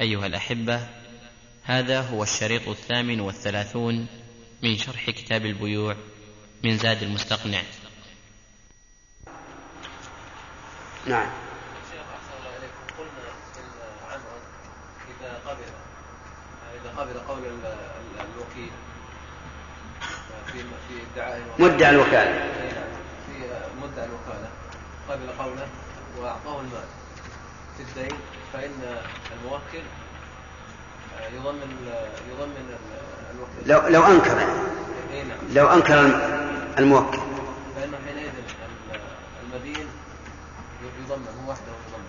أيها الأحبة، هذا هو الشريط 38 من شرح كتاب البيوع من زاد المستقنع. نعم. شيخ أحسن الله إليكم، قلنا العمل إذا قبل قول الوكيل في ادعاء مدعي الوكالة، في مدعي الوكالة قبل قوله وأعطاه المال في الدين، فإن الموكل يضمن الوكيل لو أنكر، يعني لو أنكر الموكل فإنه حينئذ المدين يضمن هو وحده يضمن،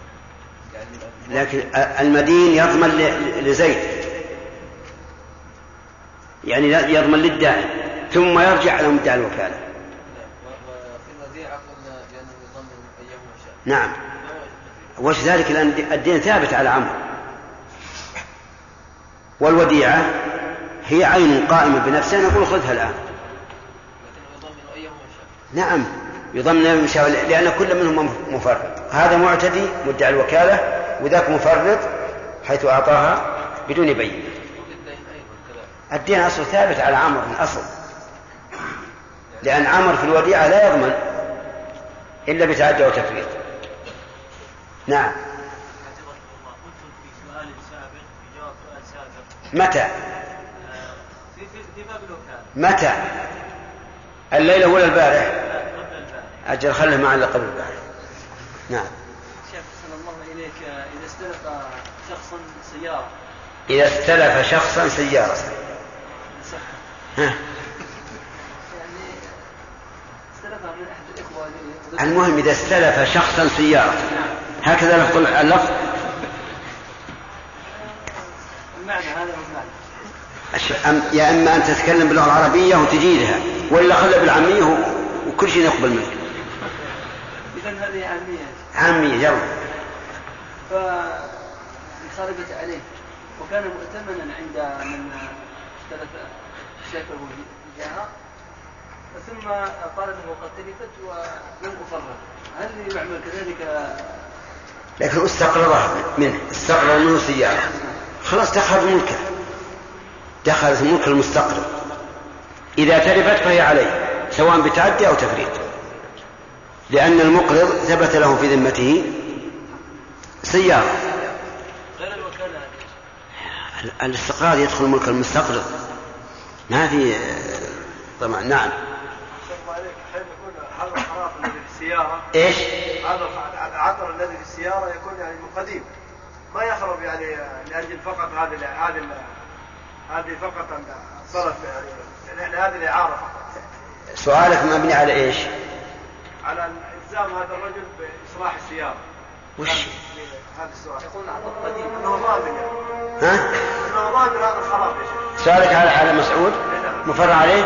يعني لكن المدين يضمن لزيد، يعني يضمن للداعي ثم يرجع على مدعي الوكالة. نعم، وش ذلك؟ لأن الدين ثابت على عمرو، والوديعة هي عين قائمة بنفسها نقول خذها الآن. نعم، يضمن أيهم شاء، لأن كل منهم مفرط، هذا معتدي مدعي الوكالة وذاك مفرط حيث أعطاها بدون بينة. الدين أصل ثابت على عمرو من أصل، لأن عمرو في الوديعة لا يضمن إلا بتعدي وتفريط. نعم. متى؟ متى؟ الليلة ولا البارح؟ أجل خله مع اللي قبل البارح. نعم. شيخ صلى الله إليك، إذا استلف شخصا سيارة. ها. المهم إذا استلف شخصا سيارة، هكذا نقول اللفظ. المعنى هذا المعنى، يا إما أن تتكلم باللغة العربية وتجيدها، ولا خلها بالعامية وكل شيء نقبل منه. إذن هذه عامية. يلا. فانخربت عليه وكان مؤتمنا عند من اشترت شاكه جهة، ثم قال له قد تلفت ولم أفرها، هل يعمل كذلك؟ لكن استقرضها منه سيارة، خلاص دخلت ملكه، دخلت ملك المستقرض، إذا تلفت فهي عليه سواء بتعدي أو تفريط، لأن المقرض ثبت له في ذمته سيارة. غير الوكالة، الاستقراض يدخل ملك المستقرض، ما في طبعا. نعم. ايش؟ العطر الذي في السيارة يكون يعني قديم، ما يخرب يعني لاجل فقط هذه فقط صرف، يعني هذه الإعارة فقط. سؤالك مبني على ايش؟ على الإلزام هذا الرجل بإصلاح السيارة. وش؟ هذا السؤال يقول العطر قديم انه ضامن، يعني انه ضامن هذا الخراب. سؤالك على مسعود مفر عليه؟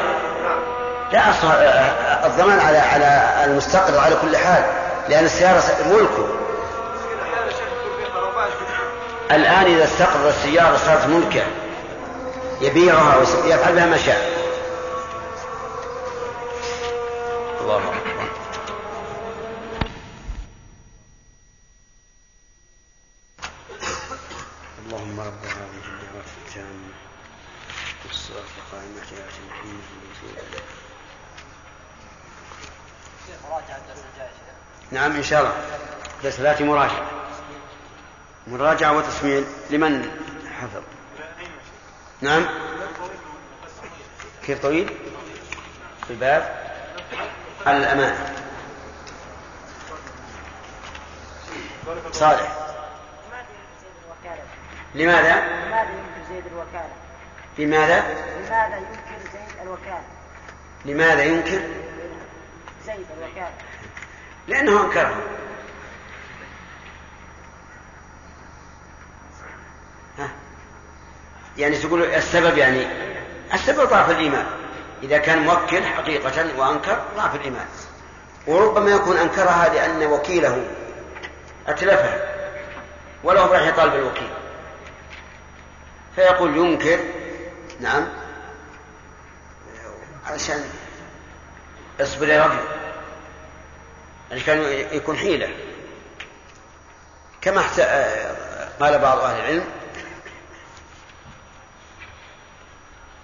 لا، أصل الضمان على المستقرض على كل حال، لأن السيارة ملكه. الآن إذا استقرض السيارة صارت ملكه، يبيعها ويفعل بها ما شاء. الله أكبر. اللهم رب هذه الدعوة التامة والصلاة القائمة على محمد رسول الله. نعم إن شاء الله، دسلاتي مراجعة وتسميل لمن حفظ. نعم. كيف طويل؟ في باب الأمانة. صالح، لماذا ينكر زيد الوكالة؟ لماذا ينكر زيد الوكالة؟ لأنه أنكره. يعني تقول السبب، يعني السبب ضعف الإيمان، إذا كان موكل حقيقة وأنكر ضعف الإيمان، وربما يكون أنكرها لأن وكيله أتلفها وله راح يطالب الوكيل، فيقول ينكر. نعم، علشان اصبر يا ربي، كان يكون حيلة، كما قال بعض أهل العلم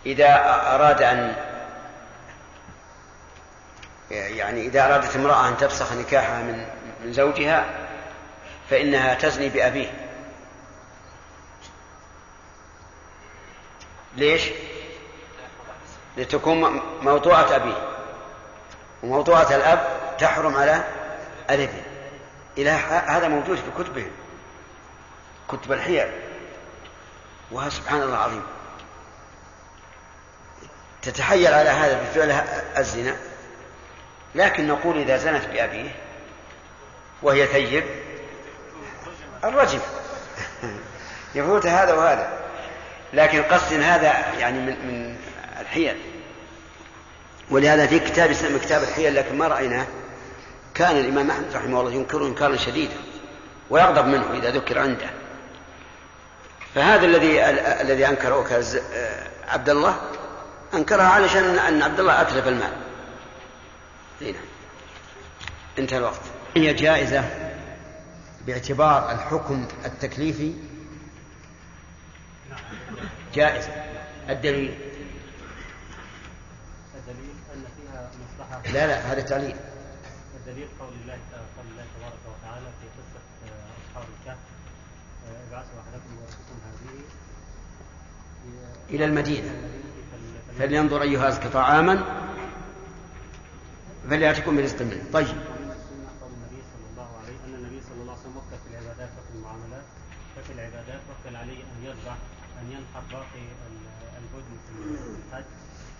إذا أراد أن يعني إذا أرادت امرأة أن تفسخ نكاحها من زوجها فإنها تزني بأبيه. ليش؟ لتكون موطوعة أبيه، وموطوعة الأب تحرم على الابن. إلى هذا موجود في كتبهم، كتب الحيل، وها سبحان الله العظيم. تتحيل على هذا بفعل الزنا، لكن نقول إذا زنت بأبيه وهي ثيب الرجم يفوت هذا وهذا، لكن قصد هذا يعني من الحيل. ولهذا في كتاب اسمه كتاب الحيل لكن ما رأيناه، كان الإمام أحمد رحمه الله ينكره إنكارا شديدا ويغضب منه إذا ذكر عنده. فهذا الذي أنكره عبد الله أنكرها علشان أن عبد الله أتلف المال. انتهى الوقت. هي جائزة باعتبار الحكم التكليفي جائزة. الدليل أن فيها مصلحة. لا هذا تعليل. الدليل قول الله تبارك وتعالى في قصة أصحاب الكهف: ابعثوا أحدكم ورثكم هذه إلى المدينة فلينظر أيها أزكى طعاما فليأتكم برزق منه. طيب. أن النبي صلى الله عليه وسلم وكل في العبادات وفي المعاملات، ففي العبادات وكل عليه أن يذبح، أن ينحر باقي البدن في الحج،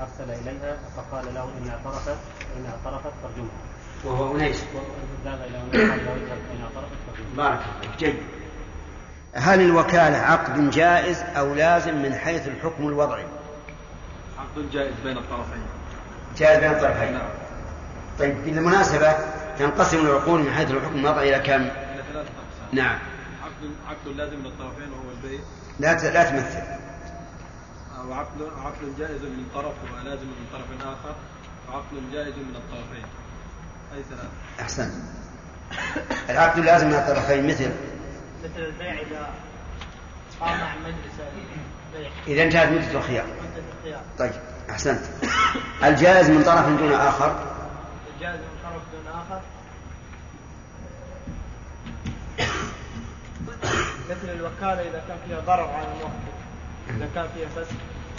أرسل إليها فقال له إن اعترفت فرجمها. وهو أنيس. ذهب إلى أنيس قال له إن اعترفت فرجمها. بارك الله جيد. هل الوكالة عقد جائز أو لازم من حيث الحكم الوضعي؟ عقد جائز بين الطرفين. جائز بين الطرفين. نعم. طيب بالمناسبة تنقسم العقود من حيث الحكم الوضعي إلى كم؟ إلى ثلاثة أقسام. نعم. عقد لازم من الطرفين وهو البيع. لا تمثل. وعقد جائز من طرف ولازم من طرف آخر، وعقد جائز من الطرفين. أي ثلاثة. أحسن. العقد لازم من الطرفين مثل البيع إذا قام عن مجلس البيع. إذا انتهت مدة الخيار. طيب أحسنت. الجائز من طرف دون آخر. الجائز من طرف دون آخر مثل الوكالة إذا كان فيها ضرر على الموكل،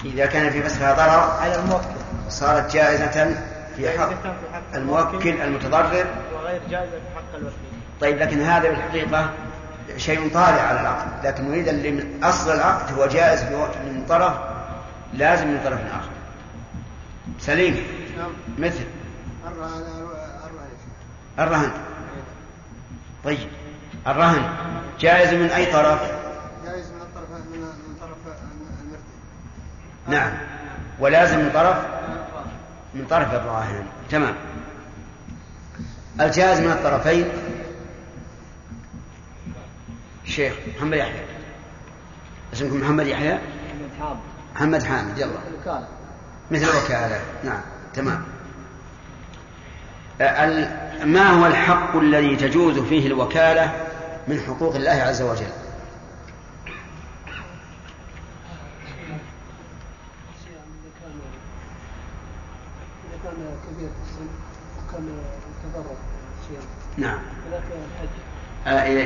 إذا كان في فسخها ضرر على الموكل صارت جائزة في حق الموكل المتضرر، وغير جائزة في حق الوكيل. طيب لكن هذا بالحقيقة شيء طارئ على العقد، لكن نريد اللي من أصل العقد هو جائز من طرف لازم من طرف آخر. سليم. مثل الرهن. طيب الرهن جائز من أي طرف؟ جائز من الطرف المرتهن. نعم. ولازم من طرف الراهن. تمام. الجائز من الطرفين. الشيخ محمد يحيى محمد حامد. يلا. مثل الوكالة. نعم تمام. ما هو الحق الذي تجوز فيه الوكالة من حقوق الله عز وجل؟ إذا كان كبير السن وكان يتضرر شيئا. نعم.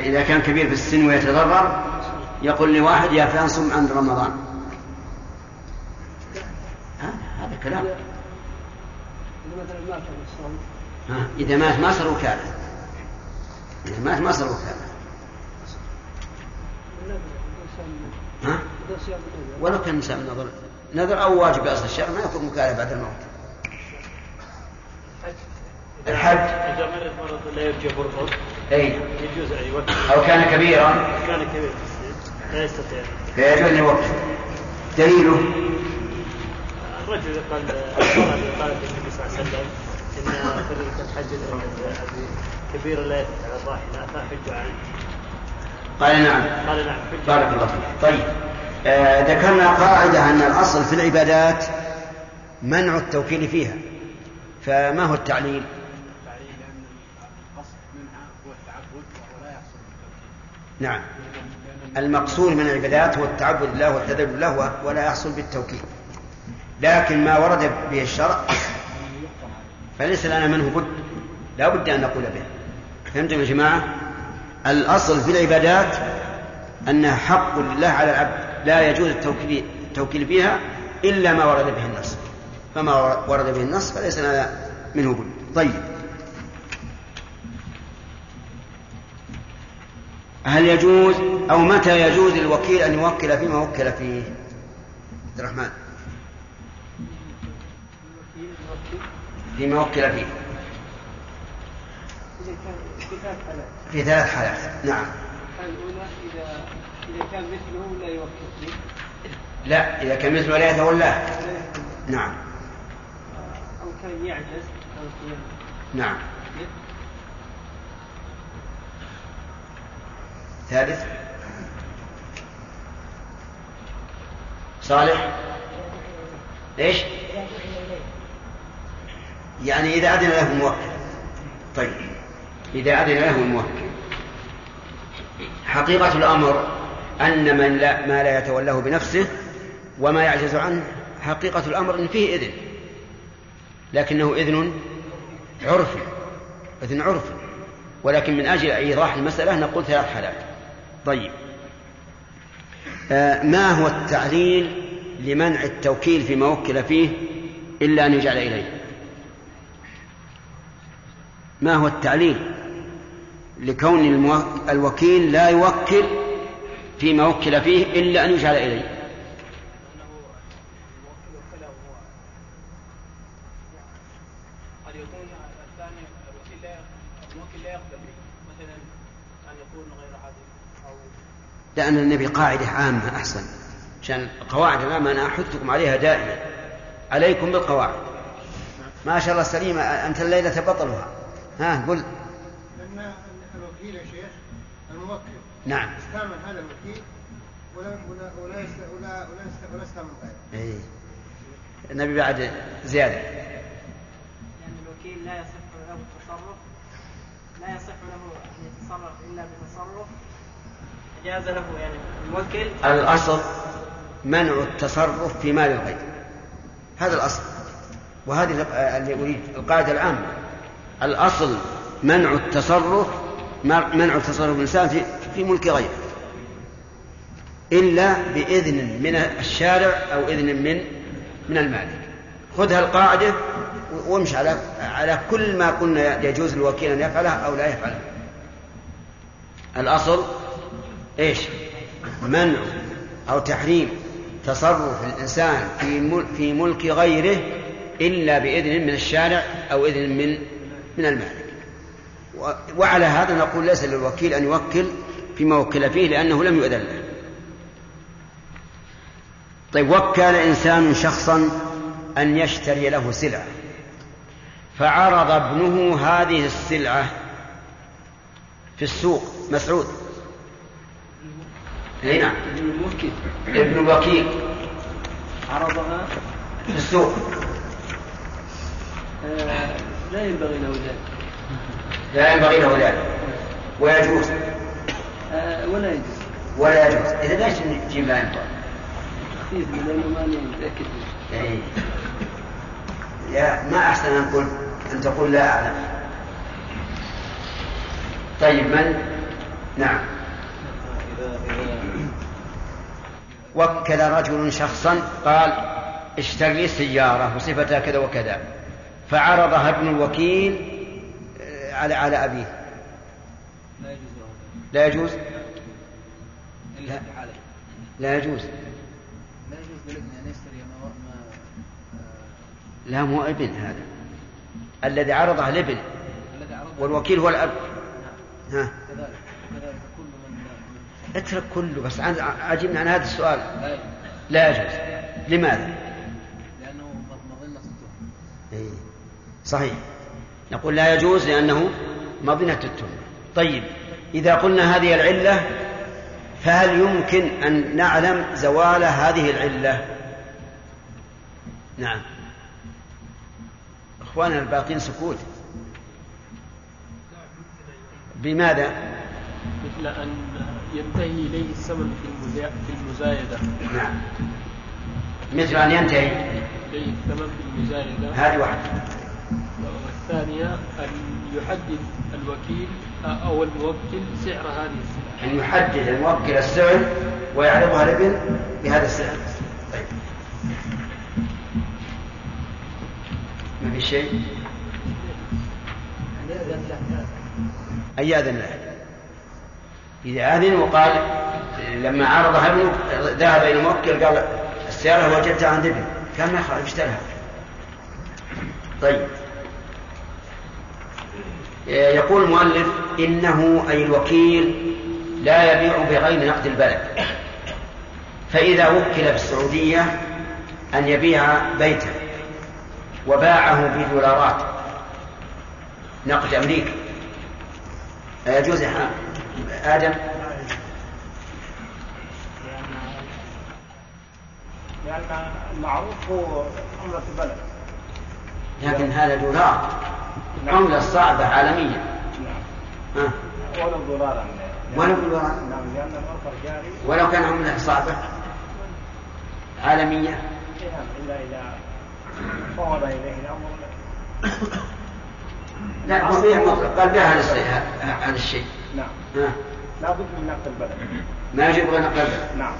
إذا كان كبير في السن ويتضرر يقول لواحد يا فلان صم عن رمضان، هذا كلام. إذا مات ما صار وكالة. ولو كان نساء نظر أو واجب أصل الشرع ما يكون وكالة بعد الموت. الحج إذا مرض لا يرجى برضه. أي يجوز أن يوكل. أو كان كبيرا. لا يستطيع. فيجوز أن يوكل. دليله. عزيز قال النبي صلى الله عليه وسلم إن فريق الحج كبير لا الراحلة فحجوا عنه. قال نعم. قال نعم. بارك الله فيك. طيب ذكرنا قاعدة أن الأصل في العبادات منع التوكيل فيها، فما هو التعليل؟ التعليل أن القصد منها هو التعبد ولا يحصل بالتوكيل. نعم. المقصود من العبادات هو التعبد لله والتذلل له ولا يحصل بالتوكيل، لكن ما ورد به الشرع فليس لنا منه بد، لا بد أن نقول به. فهمتم يا جماعة؟ الأصل في العبادات أنها حق لله على العبد، لا يجوز التوكيل بها إلا ما ورد به النص، فما ورد به النص فليس لنا منه بد. طيب هل يجوز أو متى يجوز للوكيل أن يوكل فيما وكل فيه؟ عبد الرحمن فيما وكل فيه في ثلاث حالات. نعم. الأولى إذا كان مثله لا يوكل فيه. لا، إذا كان مثله لا يتولاه. نعم. أو كان يعجز أو كان. نعم. ثالث صالح ليش؟ يعني إذا أذن له الموكل. طيب إذا أذن له الموكل، حقيقة الأمر أن من لا ما لا يتولاه بنفسه وما يعجز عنه، حقيقة الأمر إن فيه إذن، لكنه إذن عرفي، إذن عرفي، ولكن من أجل إيضاح المسألة نقول ثلاث حالات. طيب ما هو التعليل لمنع التوكيل فيما وكل فيه إلا أن يجعل إليه؟ ما هو التعليل لكون الوكيل لا يوكل فيما وكل فيه إلا أن يجعل إليه؟ لأن النبي قاعدة عامة أحسن، عشان القواعد العامة أنا أحثكم عليها دائما، عليكم بالقواعد. ما شاء الله سليمة، أنت الليلة تبطلها. ها قل. لأن الوكيل يا شيخ الموكل. نعم. استعمل هذا الوكيل ولا استعمل غيره. إيه. النبي بعد زيادة. لأن الوكيل لا يصح له التصرف، لا يصح له أن يتصرف إلا بتصرف جاز له، يعني الموكل. الأصل منع التصرف في مال الغير، هذا الأصل، وهذه اللي أريد القاعدة العامة. الأصل منع التصرف الإنسان في ملك غيره إلا بإذن من الشارع أو إذن من المالك. خذ هالقاعدة وامشي على كل ما قلنا يجوز الوكيل أن يفعله أو لا يفعله. الأصل ايش؟ منع او تحريم تصرف الانسان في ملك غيره الا باذن من الشارع او اذن من المالك. وعلى هذا نقول ليس للوكيل ان يوكل فيما وكل فيه لانه لم يؤذن له. طيب وكل انسان شخصا ان يشتري له سلعه، فعرض ابنه هذه السلعه في السوق. مسعود هنا ابن وكيل عرضها في السوق. لا ينبغي له ذلك، لا ينبغي له ذلك، ويجوز ولا يجوز ولا يجوز. إذا ليش نجيب لا ينبغي؟ خفيف لأنه ما نتأكد. يا ما أحسن أن تقول لا أعلم. طيب من؟ نعم. وكل رجل شخصا قال اشتري سيارة وصفتها كذا وكذا، فعرضها ابن الوكيل على أبيه. لا يجوز. لا يجوز. لا، مو ابن هذا الذي عرضها الابن، والوكيل هو الأب. ها اترك كله، بس عجبنا عن هذا السؤال. لا يجوز. لماذا؟ لأنه صحيح، نقول لا يجوز لأنه مضنة التهمة. طيب إذا قلنا هذه العلة، فهل يمكن أن نعلم زوال هذه العلة؟ نعم أخوانا الباقين سكوت. بماذا؟ مثل أن ينتهي إليه الثمن في المزايدة. نعم مثل أن ينتهي إليه الثمن في المزايدة، هذه واحدة. والثانية أن يحدد الوكيل أو الموكل سعر هذه السلعة، أن يحدد الموكل السعر ويعرضها لابن بهذا السعر. طيب ما في شيء؟ أي أذن له؟ إذا أذن وقال لما عرضها ابنه ذهب إلى الموكل قال السيارة وجدتها عند ابنه كم يخرج اشترها. طيب يقول المؤلف إنه أي الوكيل لا يبيع بغير نقد البلد، فإذا وكل بالسعودية أن يبيع بيتا وباعه بدولارات نقد أمريكي يجوز حق آدم؟ لأن المعروف هو عملة البلد، لكن هذا دولار، عملة صعبة عالمية. نعم. ولو دولارا. ولو دولارا. نعم لأن الأمر جاري. ولو كان عملة صعبة عالمية. إلا إذا فوضى إليه الأمر. لا بيع مطلق، قال بيع هذا الشيء. نعم. لا بد من نقد البلد. ما يجب غير نقد البلد. نعم.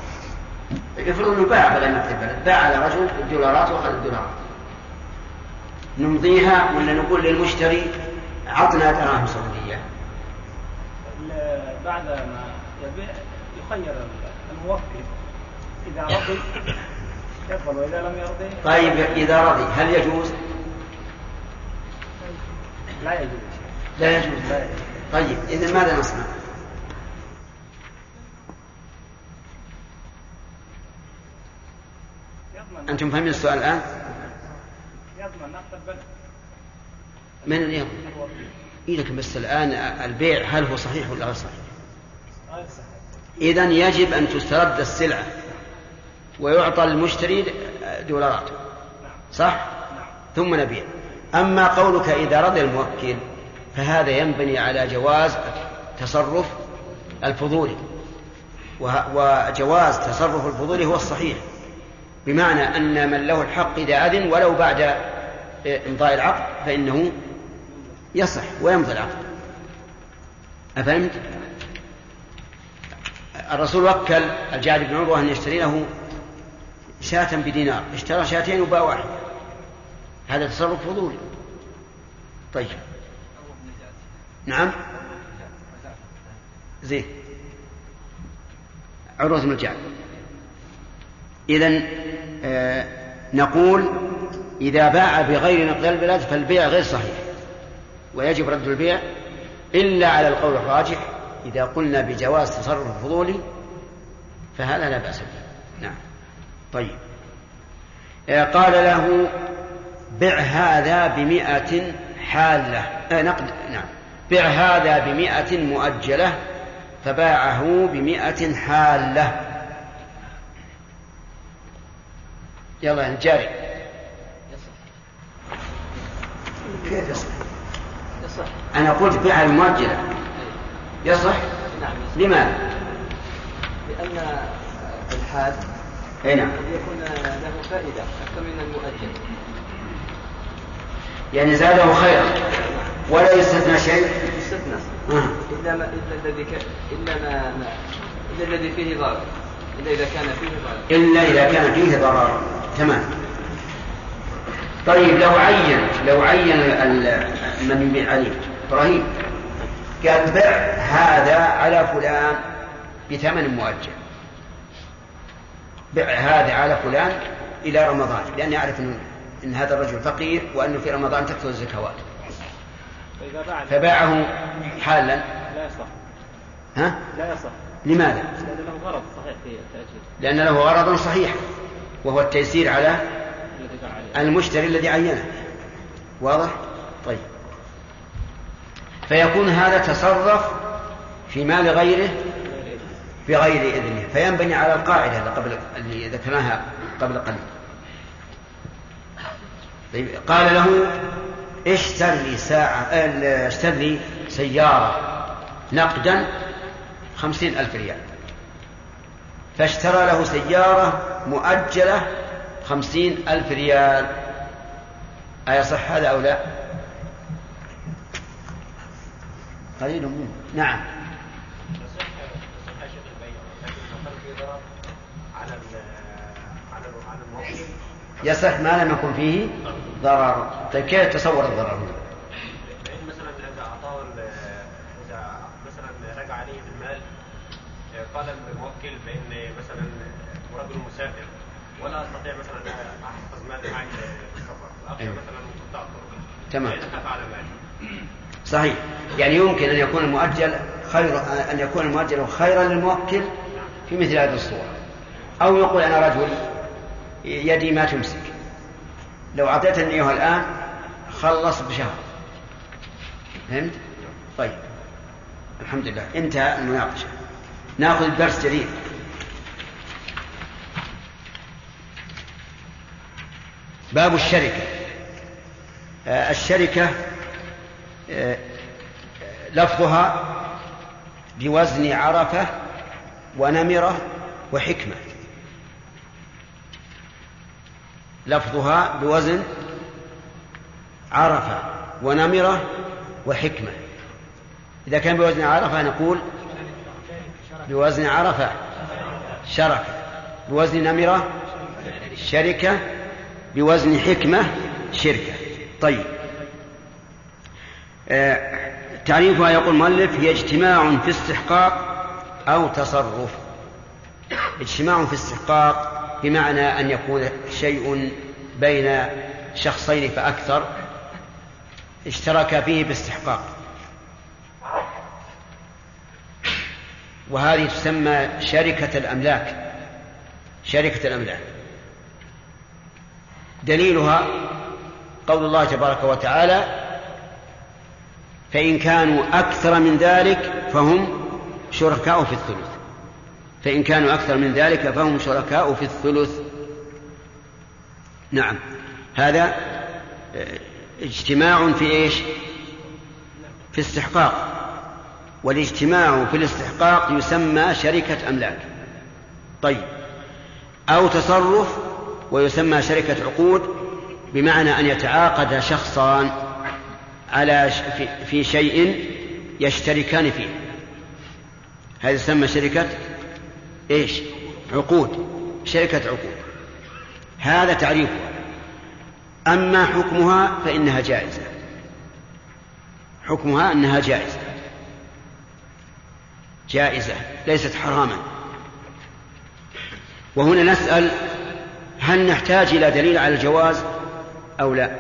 يفرض انه باع بغير نقد البلد، باع على رجل الدولارات واخذ الدولارات. نمضيها ولا نقول للمشتري عطنا دراهم سعودية؟ بعد ما يبيع يخير الموكل، إذا رضي يقبل وإذا لم يرضي. طيب إذا رضي هل يجوز؟ لا يجوز. لا يجوز. طيب إذن ماذا نصنع؟ أنتم فاهمين السؤال الآن؟ من اليوم إذا بس الآن البيع هل هو صحيح ولا غير صحيح؟ إذن يجب أن تسترد السلعة ويعطى المشتري دولاراته، صح؟ ثم نبيع. أما قولك إذا رضي الموكل فهذا ينبني على جواز تصرف الفضولي، وجواز تصرف الفضولي هو الصحيح، بمعنى أن من له الحق إذا أذن ولو بعد إمضاء العقد فإنه يصح ويمضي العقد. أفهمت؟ الرسول وكل الجعد بن عروة أن يشتري له شاة بدينار، اشترى شاتين وباع واحد، هذا تصرف فضولي. طيب نعم زين عروة بن الجعد. إذن نقول إذا باع بغير نقد البلد فالبيع غير صحيح ويجب رد البيع، إلا على القول الراجح إذا قلنا بجواز تصرف الفضولي فهذا لا بأس به. نعم. طيب قال له بع هذا ب100 حالة نقد. نعم بع هذا ب100 مؤجلة، فباعه ب100 حالة. يلا الجاري كيف يصح؟ يصح. أنا قلت بيع المؤجلة يصح؟ نعم يصح. لماذا؟ لأن الحال هنا قد يكون له فائدة أكثر من المؤجل، يعني زاده خيرا ولا يستثنى شيء؟ يستثنى إلا الذي فيه ضرر، إلا إذا كان فيه ضرر. تمام. طيب لو عين من يبيع عليه إبراهيم قال بع هذا على فلان بثمن مؤجل، بع هذا على فلان إلى رمضان، لأن يعرف إن هذا الرجل فقير وأنه في رمضان تكثر الزكوات، فباعه حالا. لا يصح. ها؟ لا يصح. لماذا؟ لأن له غرض صحيح في التأجيل، لأن له غرض صحيح وهو التيسير على المشتري الذي عينه. واضح؟ طيب، فيكون هذا تصرف في مال غيره بغير إذنه، فينبني على القاعدة اللي ذكرناها قبل قليل. طيب، قال له اشتري سيارة نقدا 50,000 ريال، فاشترى له سيارة مؤجلة 50,000 ريال. أيصح هذا أو لا؟ قليل منه. نعم. يصح ما لم يكن فيه ضرر. طيب كيف تصور الضرر؟ لأن مثلا إذا أعطاه مثلا رجع عليه بالمال، قال الموكل بأن مثلا رجل مسافر ولا أستطيع مثلا أحفظ مال عن السفر، أخشى مثلا مقطع الطرق. تمام. صحيح. يعني يمكن أن يكون المؤجل خيرا للموكل في مثل هذه الصورة، أو يقول أنا رجل يدي ما تمسك، لو أعطيتني إياها الآن خلص بشهر. فهمت؟ طيب، الحمد لله، انتهى المناقشة. نأخذ درس جديد. باب الشركة. الشركة لفظها بوزن عرفة ونمرة وحكمة. لفظها بوزن عرفة ونمرة وحكمة. إذا كان بوزن عرفة نقول بوزن عرفة شركة، بوزن نمرة شركة، بوزن حكمة شركة. طيب، تعريفها يقول المؤلف هي اجتماع في استحقاق أو تصرف. اجتماع في استحقاق بمعنى أن يكون شيء بين شخصين فأكثر اشترك فيه باستحقاق، وهذه تسمى شركة الأملاك. شركة الأملاك دليلها قول الله تبارك وتعالى فإن كانوا أكثر من ذلك فهم شركاء في الثلث. فإن كانوا أكثر من ذلك فهم شركاء في الثلث. نعم، هذا اجتماع في إيش؟ في استحقاق. والاجتماع في الاستحقاق يسمى شركة أملاك. طيب، أو تصرف ويسمى شركة عقود، بمعنى أن يتعاقد شخصان على في شيء يشتركان فيه، هذا يسمى شركة ايش؟ عقود. شركة عقود، هذا تعريفها. اما حكمها فانها جائزة. حكمها انها جائزة، جائزة ليست حراما. وهنا نسأل هل نحتاج الى دليل على الجواز او لا؟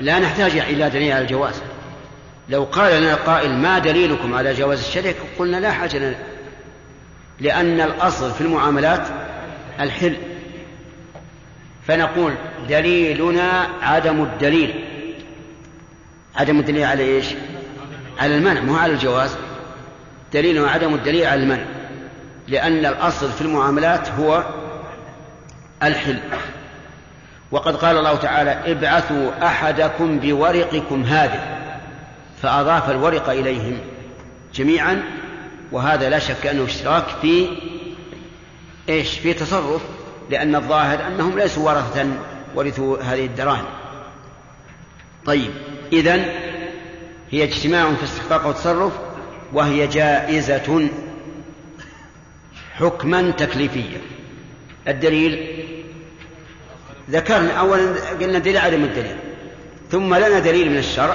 لا نحتاج الى دليل على الجواز. لو قال لنا قائل ما دليلكم على جواز الشركة؟ قلنا لا حاجة لنا، لأن الأصل في المعاملات الحل. فنقول دليلنا عدم الدليل. عدم الدليل على إيش؟ على المنع، مو على الجواز. دليلنا عدم الدليل على المنع، لأن الأصل في المعاملات هو الحل. وقد قال الله تعالى ابعثوا أحدكم بورقكم هذه، فأضاف الورق إليهم جميعا، وهذا لا شك أنه اشتراك في إيش؟ في تصرف، لأن الظاهر أنهم ليسوا ورثة ورثوا هذه الدراهم. طيب، إذن هي اجتماع في استحقاق وتصرف، وهي جائزة حكما تكليفيا. الدليل ذكرنا أولا، قلنا دليل عدم الدليل، ثم لنا دليل من الشرع.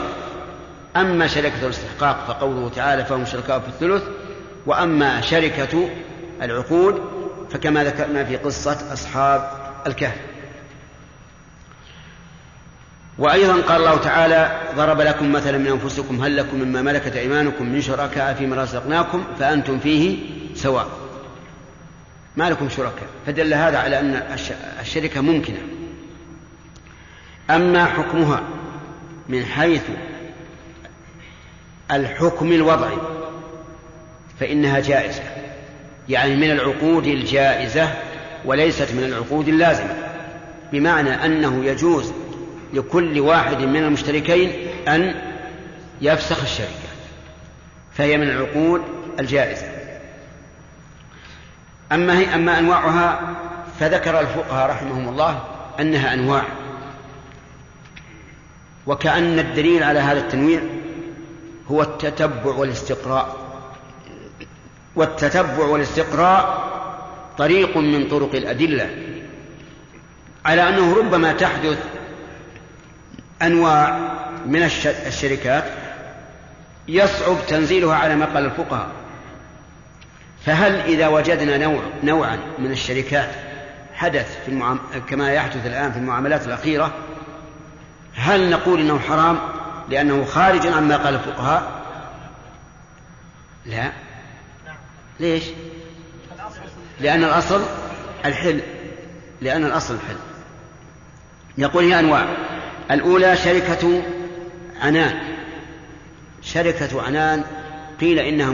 أما شركة الاستحقاق فقوله تعالى فهم شركاء في الثلث، وأما شركة العقود فكما ذكرنا في قصة أصحاب الكهف. وأيضا قال الله تعالى ضرب لكم مثلا من أنفسكم هل لكم مما ملكت أيمانكم من شركاء فيما رزقناكم فأنتم فيه سواء ما لكم شركاء. فدل هذا على أن الشركة ممكنة. أما حكمها من حيث الحكم الوضعي فإنها جائزة، يعني من العقود الجائزة وليست من العقود اللازمة، بمعنى أنه يجوز لكل واحد من المشتركين أن يفسخ الشركة، فهي من العقود الجائزة. أما أنواعها فذكر الفقهاء رحمهم الله أنها أنواع، وكأن الدليل على هذا التنويع هو التتبع والاستقراء، والتتبع والاستقراء طريق من طرق الأدلة على أنه ربما تحدث أنواع من الشركات يصعب تنزيلها على مقال الفقهاء، فهل إذا وجدنا نوعا من الشركات حدث كما يحدث الآن في المعاملات الأخيرة، هل نقول إنه حرام لأنه خارج عما قال الفقهاء؟ لا. ليش؟ لأن الأصل الحل. يقول هي أنواع. الأولى شركة عنان. شركة عنان قيل إنها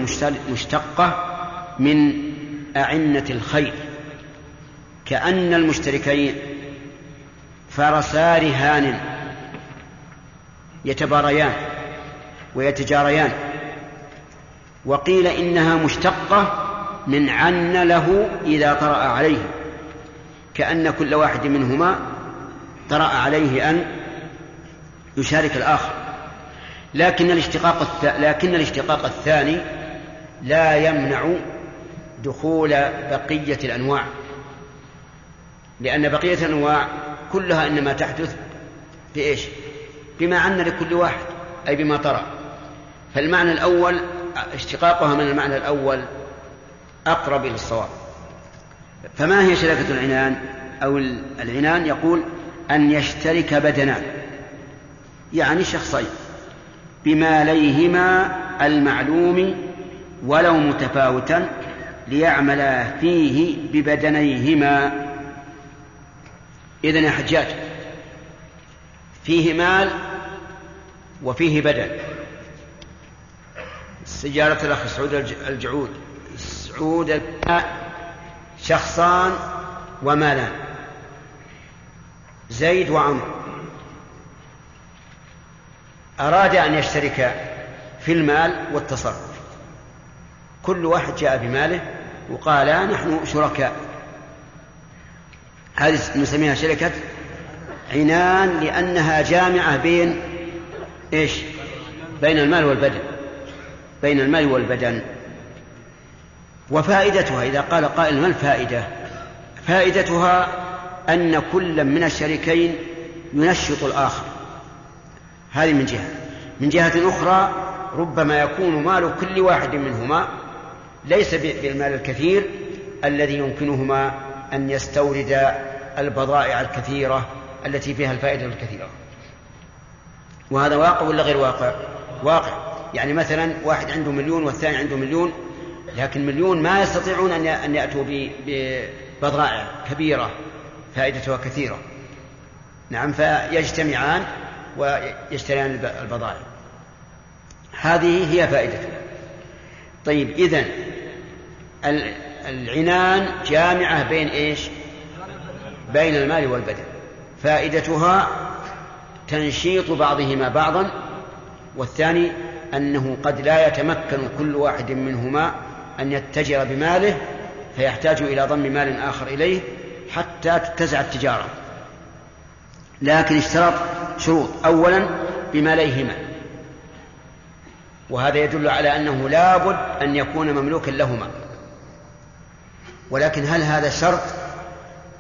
مشتقة من أعنة الخيل، كأن المشتركين فرسا رهان يتباريان ويتجاريان، وقيل إنها مشتقة من عن له إذا طرأ عليه، كأن كل واحد منهما طرأ عليه أن يشارك الآخر. لكن الاشتقاق الثاني لا يمنع دخول بقية الأنواع، لأن بقية الأنواع كلها إنما تحدث بإيش؟ بما عنا لكل واحد، أي بما طرأ. فالمعنى الأول اشتقاقها من المعنى الأول أقرب إلى الصواب. فما هي شركة العنان أو العنان؟ يقول أن يشترك بدنان، يعني شخصين بما ليهما المعلوم ولو متفاوتا ليعمل فيه ببدنيهما. إذن يا حجاج فيه مال وفيه بدن. سيارة الأخ سعود الجعود شخصان ومالان، زيد وعمر، أراد أن يشترك في المال والتصرف، كل واحد جاء بماله وقال نحن شركاء، هذه نسميها شركة عنان لأنها جامعة بين إيش؟ بين المال والبدن. وفائدتها إذا قال قائل ما الفائدة؟ فائدتها أن كل من الشريكين ينشط الآخر، هذه من جهة. من جهة أخرى ربما يكون مال كل واحد منهما ليس بالمال الكثير الذي يمكنهما أن يستورد البضائع الكثيرة التي فيها الفائدة الكثيرة، وهذا واقع ولا غير واقع؟ واقع. يعني مثلا واحد عنده مليون والثاني عنده مليون، لكن مليون ما يستطيعون أن يأتوا ببضائع كبيرة فائدتها كثيرة، نعم، فيجتمعان ويشتريان البضائع، هذه هي فائدته. طيب، إذن العنان جامعة بين إيش؟ بين المال والبدن. فائدتها تنشيط بعضهما بعضا، والثاني أنه قد لا يتمكن كل واحد منهما أن يتجر بماله، فيحتاج إلى ضم مال آخر إليه حتى تتسع التجارة، لكن اشترط شروط. أولا بما ليهما، وهذا يدل على أنه لا بد أن يكون مملوكا لهما، ولكن هل هذا شرط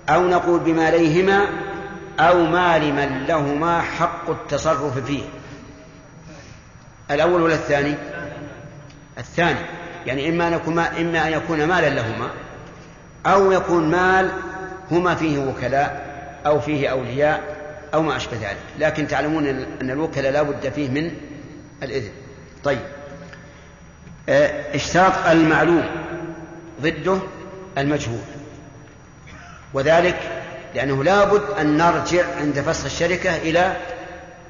أو نقول بما ليهما أو ما لمن لهما حق التصرف فيه؟ الأول ولا الثاني؟ الثاني. يعني إما أن يكون مالا لهما أو يكون مال هما فيه وكلاء أو فيه أولياء أو ما أشبه ذلك، لكن تعلمون أن الوكلاء لا بد فيه من الإذن. طيب، اشتراط المعلوم ضده المجهول، وذلك لأنه لا بد أن نرجع عند فسخ الشركة إلى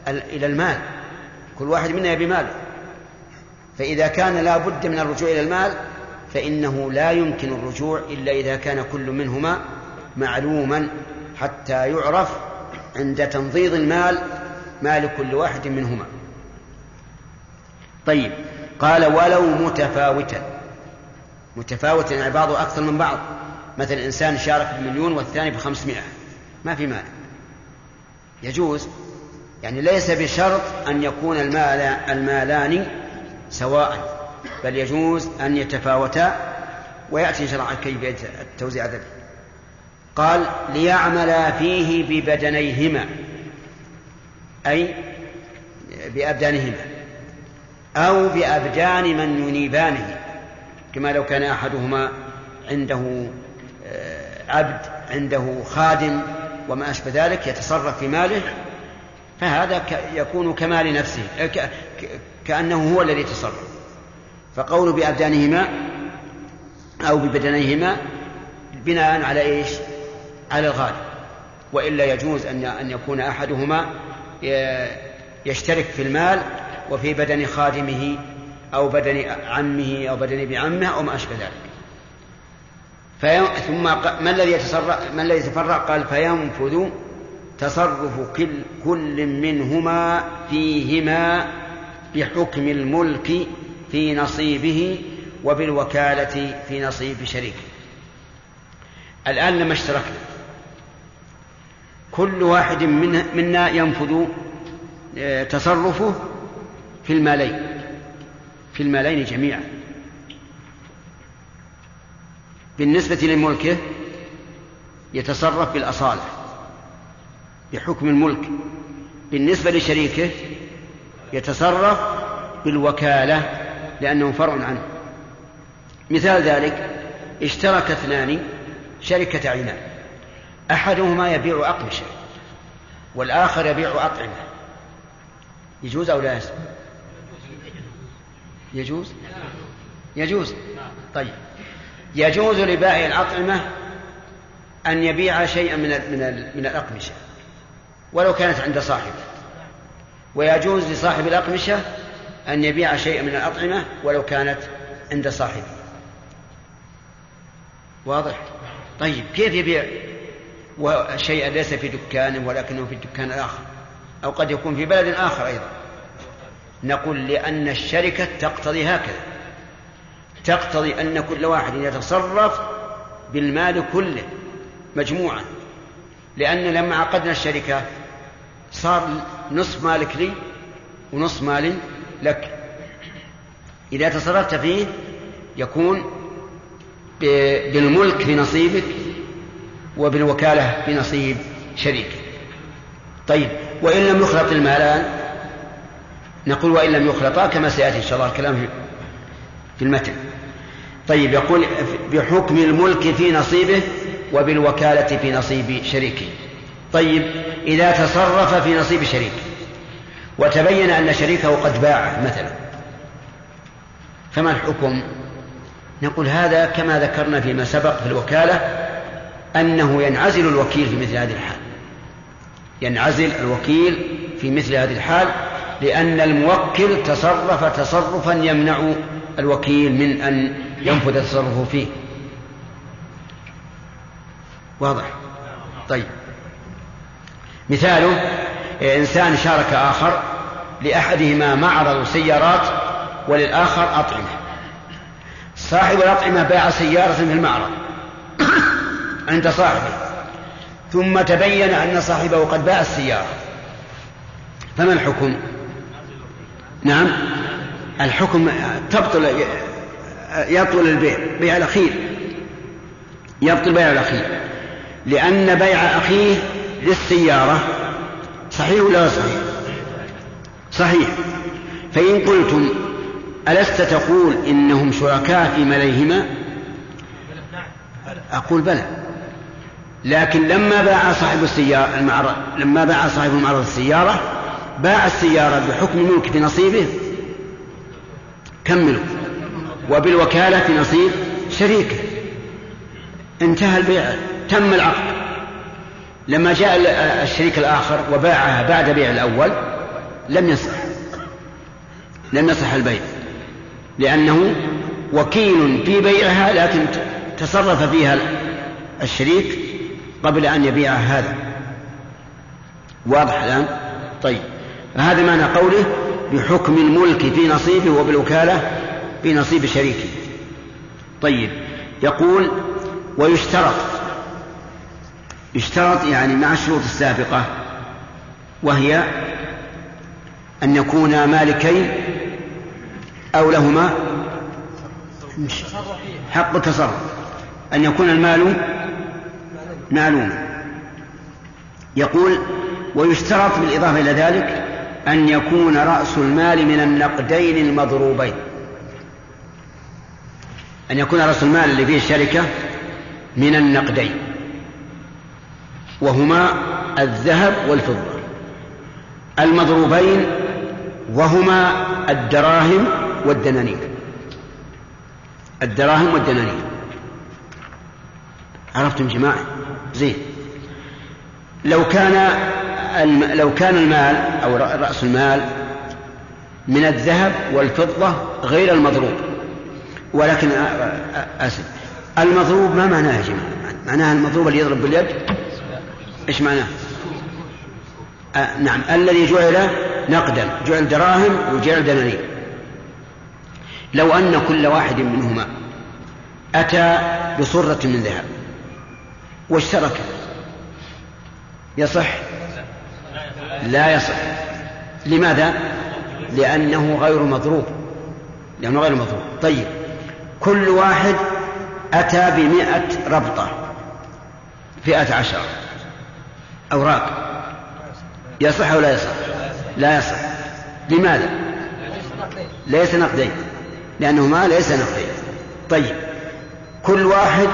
إلى المال، كل واحد منا بماله، فإذا كان لا بد من الرجوع إلى المال فإنه لا يمكن الرجوع إلا إذا كان كل منهما معلوما، حتى يعرف عند تنظير المال مال كل واحد منهما. طيب، قال ولو متفاوتا. متفاوتا يعني بعضه أكثر من بعض، مثل إنسان شارك ب1,000,000 والثاني ب500، ما في مال، يجوز. يعني ليس بشرط أن يكون المالان سواء، بل يجوز أن يتفاوتا، ويأتي إن شاء الله كيفية التوزيع ذلك. قال ليعملا فيه ببدنيهما، أي بأبدانهما أو بأبدان من ينيبانه، كما لو كان أحدهما عنده عبد، عنده خادم وما أشبه ذلك يتصرف في ماله، فهذا يكون كمال نفسه، كأنه هو الذي تصرف. فقول بأبدانهما أو ببدنيهما بناء على إيش؟ على الغالب، وإلا يجوز أن يكون أحدهما يشترك في المال وفي بدن خادمه أو بدن عمه أو بدن ابن عمه أو ما أشبه ذلك. ثم ما الذي يتفرق؟ قال فينفذ تصرف كل منهما فيهما بحكم الملك في نصيبه وبالوكالة في نصيب شريكه. الآن لما اشتركنا كل واحد منا ينفذ تصرفه في المالين جميعا بالنسبة لملكه، يتصرف بالأصالة بحكم الملك، بالنسبة لشريكه يتصرف بالوكالة لأنه فرع عنه. مثال ذلك: اشترك اثنان شركة عينان، أحدهما يبيع أقمشة والآخر يبيع أطعمة، يجوز أو لا يجوز؟ يجوز. طيب، يجوز لبائع الأطعمة أن يبيع شيئا من الأقمشة ولو كانت عند صاحب، ويجوز لصاحب الأقمشة أن يبيع شيئا من الأطعمة ولو كانت عند صاحبه. واضح؟ طيب، كيف يبيع شيئا ليس في دكانه ولكنه في الدكان الآخر، أو قد يكون في بلد آخر أيضا؟ نقول لأن الشركة تقتضي هكذا، تقتضي أن كل واحد يتصرف بالمال كله مجموعا، لأن لما عقدنا الشركة صار نصف مالك لي ونصف مالي لك، إذا تصرفت فيه يكون بالملك في نصيبك وبالوكالة في نصيب شريكك. طيب، وإن لم يخلط المالان؟ نقول وإن لم يخلطا، كما سيأتي إن شاء الله الكلام في المتن. طيب، يقول بحكم الملك في نصيبه وبالوكالة في نصيب شريكه. طيب، إذا تصرف في نصيب شريكه وتبين أن شريكه قد باعه مثلا، فما الحكم؟ نقول هذا كما ذكرنا فيما سبق في الوكالة، أنه ينعزل الوكيل في مثل هذه الحال، ينعزل الوكيل في مثل هذه الحال، لأن الموكل تصرف تصرفا يمنع الوكيل من أن ينفذ تصرفه فيه. واضح؟ طيب، مثاله: إنسان شارك آخر، لأحدهما معرض سيارات وللآخر أطعمة، صاحب الأطعمة باع سيارة في المعرض عند صاحبه، ثم تبين أن صاحبه قد باع السيارة، فما الحكم؟ نعم، الحكم يبطل البيع، بيع الأخير يبطل، بيع الأخير، لأن بيع أخيه للسيارة صحيح ولا صحيح؟ صحيح. فإن قلتم ألست تقول إنهم شركاء في ماليهما؟ أقول بلى، لكن لما باع صاحب السيارة المعرض، لما باع صاحب المعرض السيارة، باع السيارة بحكم الملك في نصيبه، كملوا، وبالوكالة في نصيب شريكه، انتهى البيع، تم العقد. لما جاء الشريك الآخر وباعها بعد بيع الأول، لم يصح البيع، لأنه وكيل في بيعها، لكن تصرف فيها الشريك قبل أن يبيع هذا. واضح الآن؟ طيب، هذا معنى قوله بحكم الملك في نصيبه وبالوكالة في نصيب شريكه. طيب، يقول ويشترط يعني مع الشروط السابقة، وهي أن يكونا مالكين أو لهما حق التصرف، أن يكون المال معلوما. يقول ويشترط بالإضافة إلى ذلك أن يكون رأس المال من النقدين المضروبين، أن يكون رأس المال اللي فيه الشركة من النقدين، وهما الذهب والفضة. المضروبين وهما الدراهم والدنانير. عرفتم جماعة؟ زين. لو كان المال أو رأس المال من الذهب والفضة غير المضروب، ولكن آسف، المضروب ما معناه يا جماعة؟ معناه المضروب اللي يضرب باليد. إيش معناه؟ نعم، الذي جعل نقدا، جعل دراهم وجعل دنانير. لو أن كل واحد منهما أتى بصرة من ذهب واشترك، يصح؟ لا يصح. لماذا؟ لأنه غير مضروب. طيب، كل واحد أتى ب100 ربطة، 110 أوراق، يصح ولا يصح؟ لا يصح. لماذا؟ ليس نقدين، لأنهما ليس نقدين. طيب، كل واحد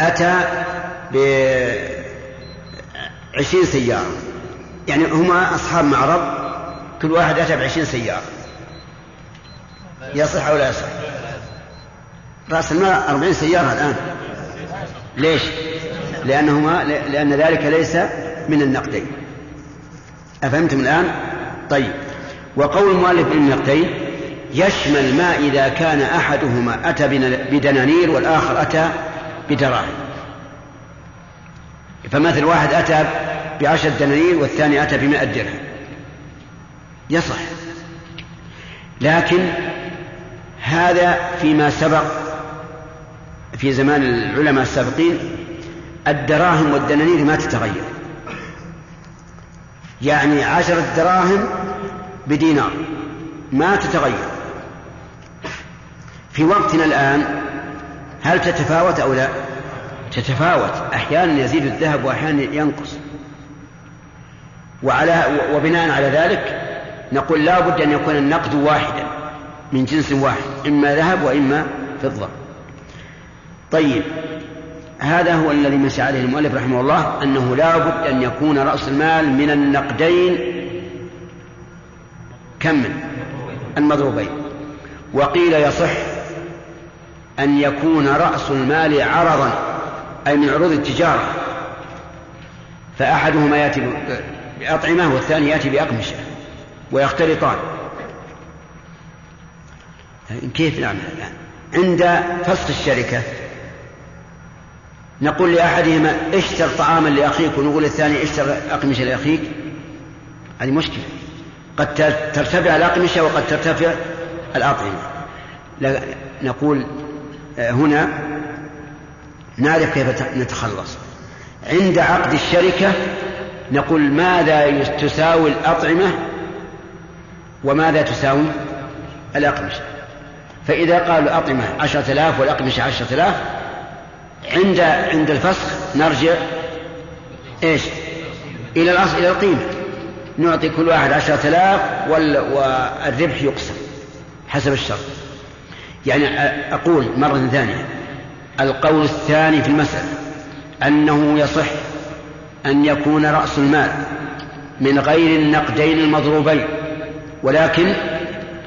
أتى ب20 سيارة، يعني هما أصحاب معرض، كل واحد أتى ب20 سيارة، يصح ولا يصح؟ رأس المال 40 سيارة الآن. ليش؟ لأن ذلك ليس من النقدين. أفهمتم الآن؟ طيب، وقول المؤلف من النقدين يشمل ما إذا كان أحدهما أتى بدنانير والآخر أتى بدراهم. فمثل واحد أتى ب10 دنانير والثاني أتى ب100 درهم، يصح. لكن هذا فيما سبق في زمان العلماء السابقين، الدراهم والدنانير ما تتغير، يعني 10 دراهم بدينار ما تتغير. في وقتنا الآن هل تتفاوت أو لا؟ تتفاوت، أحيانا يزيد الذهب وأحيانا ينقص، وبناء على ذلك نقول لا بد أن يكون النقد واحدا من جنس واحد، إما ذهب وإما فضة. طيب، هذا هو الذي مشى عليه المؤلف رحمه الله، أنه لا بد أن يكون رأس المال من النقدين كم المضروبين. وقيل يصح أن يكون رأس المال عرضا، أي من عروض التجارة، فأحدهما يأتي بأطعمة والثاني يأتي بأقمشة ويختلطان. كيف نعمل الآن؟ عند فسخ الشركة نقول لأحدهما اشتر طعاما لأخيك، ونقول للثاني اشتر أقمشة لأخيك. هذه مشكلة، قد ترتفع الأقمشة وقد ترتفع الأطعمة. نقول هنا نعرف كيف نتخلص. عند عقد الشركة نقول ماذا تساوي الأطعمة وماذا تساوي الأقمشة. فإذا قالوا أطعمة 10,000 والأقمشة 10,000، عند الفسخ نرجع إيش؟ إلى الأصل، إلى القيمة، نعطي كل واحد 10,000 والربح يقسم حسب الشرط. يعني أقول مرة ثانية، القول الثاني في المسألة أنه يصح أن يكون رأس المال من غير النقدين المضروبين، ولكن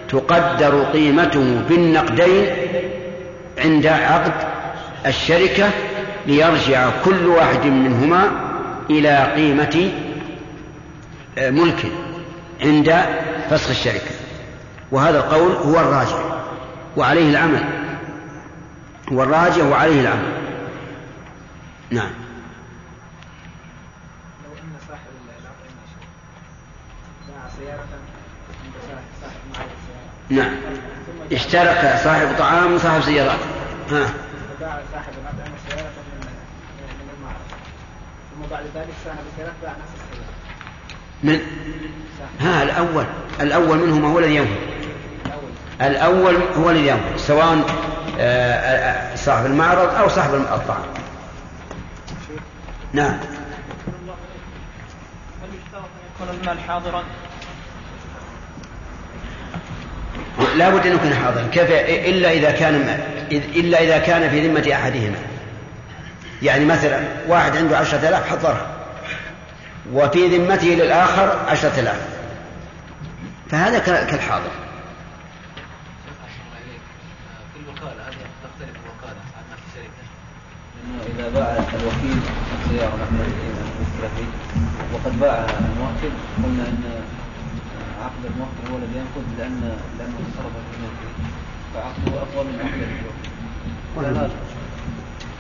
تقدر قيمته بالنقدين عند عقد الشركة، ليرجع كل واحد منهما إلى قيمة ملكه، عند فسخ الشركة، وهذا القول هو الراجح وعليه العمل، والراجح وعليه العمل. نعم. لو ان صاحب العقد باع سيارة عند صاحب معين سيارة، نعم، اشترك صاحب طعام وصاحب سيارات، ها، باع صاحب المطعم سيارة من المعرض، ثم بعد ذلك صاحب السيارة باع نفس السيارة من ها الأول منهما هو الذي ينفذ، الأول هو الذي ينفذ، سواء صاحب المعرض أو صاحب الطعام. نعم. هل يشترط أن يكون المال حاضرا؟ لا بد أن يكون حاضرا، كيف؟ إلا إذا كان في ذمة أحدهما. يعني مثلا واحد عنده 10,000 حضرها وفي ذمته للآخر 10,000، فهذا كالحاضر. في الوكالة هذه تختلف الوكالة عن الشركة، لأنه إذا باع الوكيل سيارة وقد باع الموكل قلنا أن عقد الموكل هو الذي ينقض لأنه صرف الموكل، فعقده أقوى من عقد الوكيل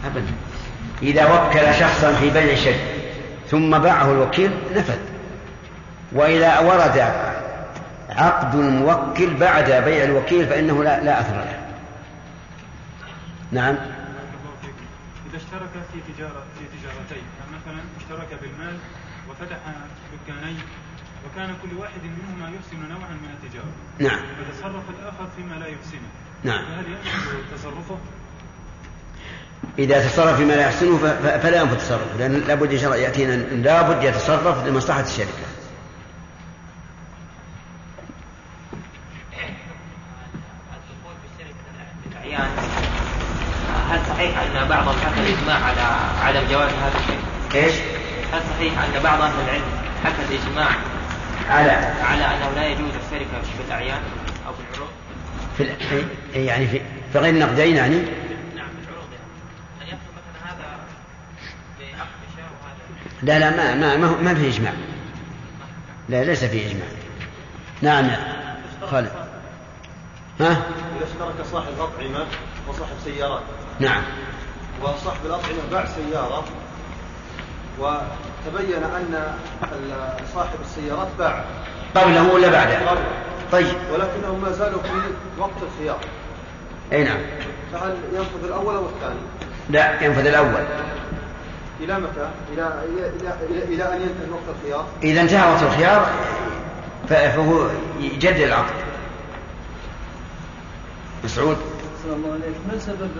أبدا. إذا وكل شخصا في بيع شيء ثم باعه الوكيل نفذ. وإذا ورد عقد الموكل بعد بيع الوكيل فإنه لا أثر له. نعم. إذا اشترك في تجارتين، مثلا اشترك بالمال وفتح دكانين وكان كل واحد منهما يحسن نوعا من التجارة، نعم، فتصرف الآخر فيما لا يحسنه، نعم، فهل ينفذ تصرفه؟ إذا تصرف فيما لا يحسنه فلا ينفذ تصرفه، لأن لابد يأتينا لابد يتصرف لمصلحة الشركة. الدخول بالشركة الأعيان، هل صحيح أن بعض الحكم إجماع على عدم جواز هذا الشيء؟ إيش؟ هل صحيح أن بعض أهل العلم حكم إجماع على أنه لا يجوز الشركة في الأعيان أو في العروض؟ يعني في غير النقدين يعني؟ لا ما في إجماع، لا ليس في إجماع. نعم يا خالد. ها؟ إذا اشترك صاحب أطعمة وصاحب سيارات، نعم، وصاحب الأطعمة باع سيارة وتبين أن صاحب السيارات باع قبله ولا بعده، طيب، ولكنه ما زالوا في وقت الخيار، أي نعم، فهل ينفذ الأول أو الثاني؟ لا، ينفذ الأول. إلى متى؟ إلى أن ينتهي وقت الخيار. إذا انتهى وقت الخيار فهو يجدد العقد. مسعود. السلام الله عليك. ما سبب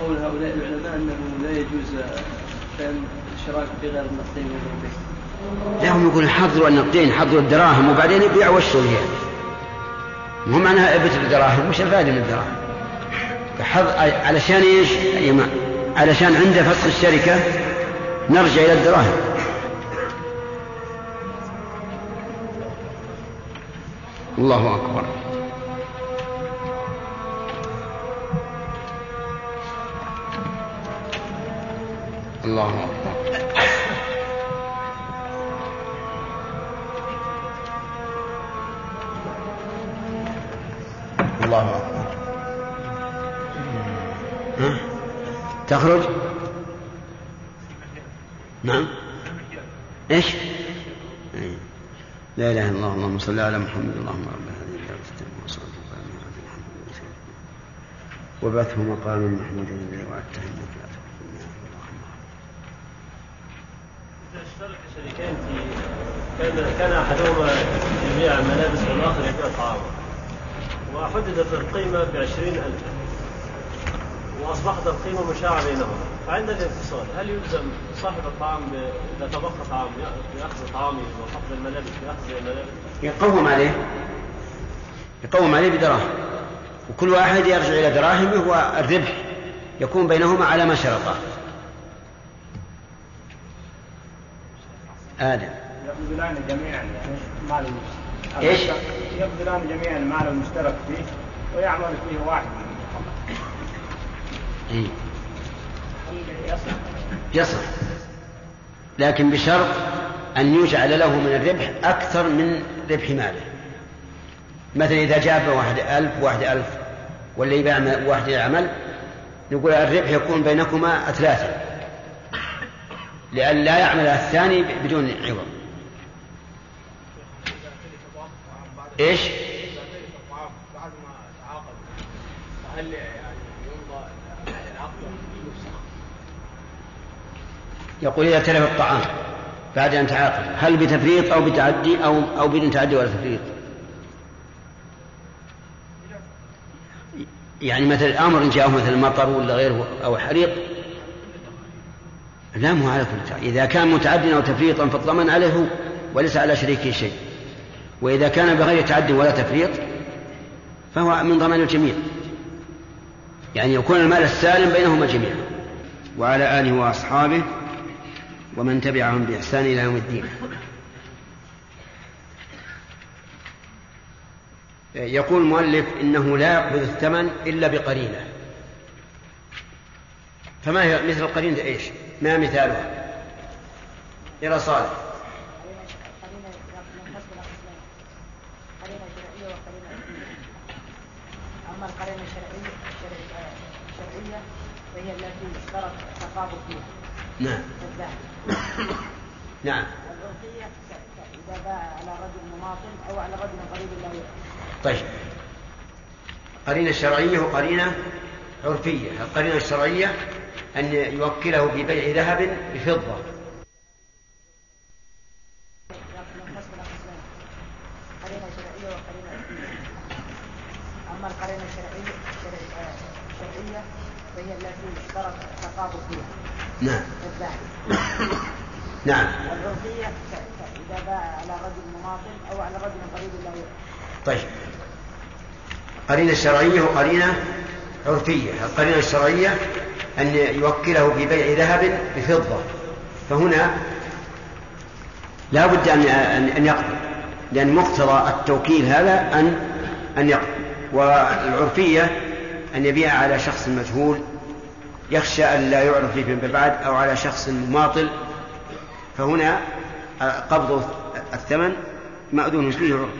قول هؤلاء العلماء أنه لا يجوز الشراك بغير النقدين والنقدين؟ لا، هم يقولون حضروا النقدين، حضروا الدراهم وبعدين يبيعوا الشريان، هم معناها إبت الدراهم، مش الفائدة من الدراهم. علشان إيش يا جماعة؟ علشان عند فسخ الشركة نرجع إلى الدراهم. الله أكبر. الله أكبر. الله أكبر. ها؟ تخرج؟ نعم. ايش؟ لا اله الا الله. اللهم صل على محمد. اللهم رب هذه الدعوه التامه وصلى الله على محمد وابعثه مقاما محمودا الذي وعدته انك لا تخلف الميعاد. اذا اشترك شريكان كان احدهما يبيع الملابس والاخر يبيع الطعام، وحددت القيمه ب20,000 وأصبحت القيمة مشاعة بينهم، فعند الانفصال هل يلزم صاحب الطعام إذا تبقى طعام يأخذ طعامه وصاحب الملابس يأخذ الملابس؟ يقوم عليه بدراهم، وكل واحد يرجع إلى دراهمه، والربح يكون بينهما على ما شرطه. يبذلان جميعا المال المشترك. إيش؟ يبذلان جميعا المال المشترك فيه ويعمل فيه واحد. يصح، لكن بشرط أن يجعل له من الربح أكثر من ربح ماله. مثلا إذا جاب واحد 1000 واحد 1000 واللي يبيع واحد يعمل، نقول الربح يكون بينكما 3، لأن لا يعمل الثاني بدون عوض. إيش؟ يقول إذا تلف الطعام بعد أن تعاقد، هل بتفريط أو بتعدي أو بدون تعدي ولا تفريط؟ يعني مثل الأمر إن جاءه مثل مطر ولا غيره أو حريق، لا مو على كل تعدي. إذا كان متعديا أو تفريطا فالضمان عليه وليس على شريكه شيء، وإذا كان بغير تعدي ولا تفريط فهو من ضمان الجميع، يعني يكون المال السالم بينهما جميعا. وعلى آله وأصحابه ومن تبعهم بإحسان إلى يوم الدين. يقول المؤلف إنه لا يقبض الثمن إلا بقرينة، فما هي مثل القرينة؟ إيش ما مثالها إلى صالح؟ قرينة جرائية وقرينة إثنية. أما القرينة الشرعية فهي التي اشترط تقابل فيها. نعم. نعم. الأرضية إذا باع على رجل مماطل أو على رجل قريب لا يعرف. طيب. قرينة شرعية وقرينة عرفية. القرينة الشرعية أن يوكله ببيع ذهب بفضة. قرينة شرعية وقرينة عرفية. أما القرينة الشرعية فهي التي اشترط تقابل فيها. نعم. نعم. العرفية إذا باع على رجل مماطل أو على رجل قريب لا يعرف. طيب. قرينة شرعية وقرينة عرفية. القرينة الشرعية أن يوكله ببيع ذهب بفضة، فهنا لا بد أن يقبض، لأن مقتضى التوكيل هذا أن يقبض. والعرفية أن يبيع على شخص مجهول يخشى أن لا يعرف فيما بعد، أو على شخص مماطل، فهنا قبض الثمن مأذون فيه العرف.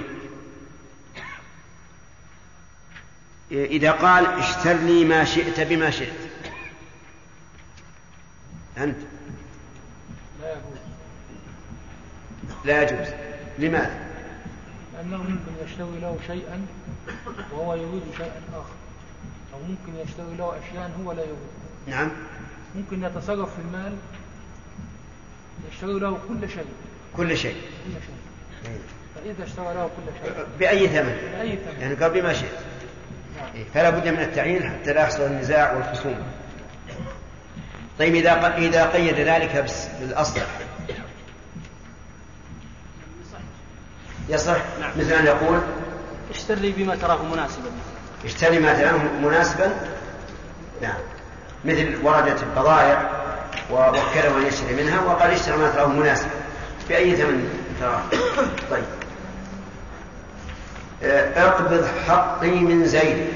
إذا قال اشتر لي ما شئت بما شئت، أنت لا يجوز. لماذا؟ لأنه ممكن يشتري له شيئا وهو يريد شيئا آخر، أو ممكن يشتري له أشياء هو لا يريد. نعم. ممكن يتصرف في المال، يشتري له كل شيء. فإذا اشترى له كل شيء بأي ثمن، يعني قال بما شئت. نعم. فلا بد من التعيين حتى لا يحصل النزاع والخصومة. طيب إذا قيد ذلك بالأصل يصح. نعم. مثل أن يقول اشتري بما تراه مناسبا. اشتري ما تراه مناسبا. نعم. مثل وردت البضائع ووكله أن يشتري منها وقال اشتري ما تراه مناسبا بأي ثمن تراه. طيب. اقبض حقي من زيد.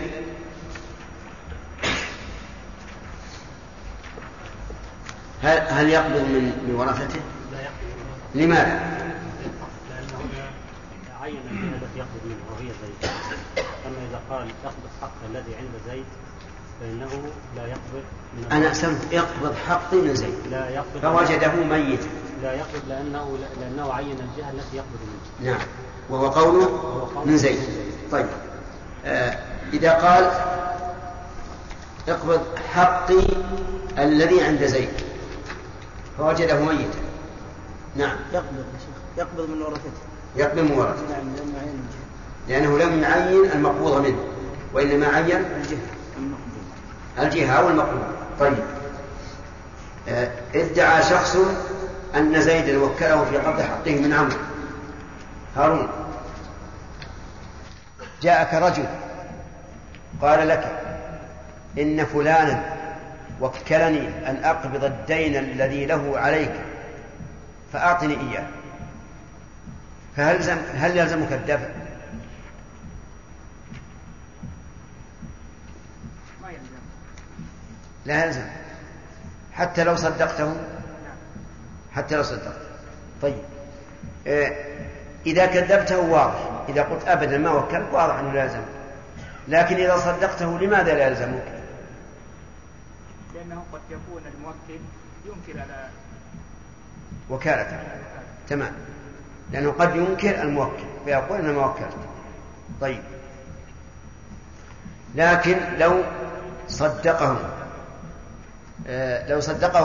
هل يقبض من ورثته؟ لا يقبض. لماذا؟ لأنه عين الذي يقبض منه وهي زيد، أما إذا قال اقبض حق الذي عند زيد فإنه لا يقبض. أنا أسمت يقبض حقي من زيد لا يقبض، فوجده ميتا لا يقبض لأنه عين الجهة التي يقبض منه. نعم. وهو قوله من زيد. طيب. إذا قال اقبض حقي الذي عند زيد فوجده ميتا. نعم. يقبض من ورثته. يقبض من ورثته. نعم. لأنه لم يعين المقبوض منه، وإنما عين الجهة والمقبوض. طيب. ادعى شخص أن زيد وكله في قبض حقه من عمرو. هارون، جاءك رجل قال لك إن فلانا وكلني أن أقبض الدين الذي له عليك فأعطني إياه، فهل يلزمك الدفع؟ لا يلزم، حتى لو صدقته. طيب. إذا كذبته واضح، إذا قلت أبدا ما وكلت واضح أنه لا يلزمك، لكن إذا صدقته لماذا لا يلزمك؟ لأنه قد يكون الموكل ينكر على وكالته. تمام، لأنه قد ينكر الموكل ويقول أنا ما وكلت. طيب، لكن لو صدقه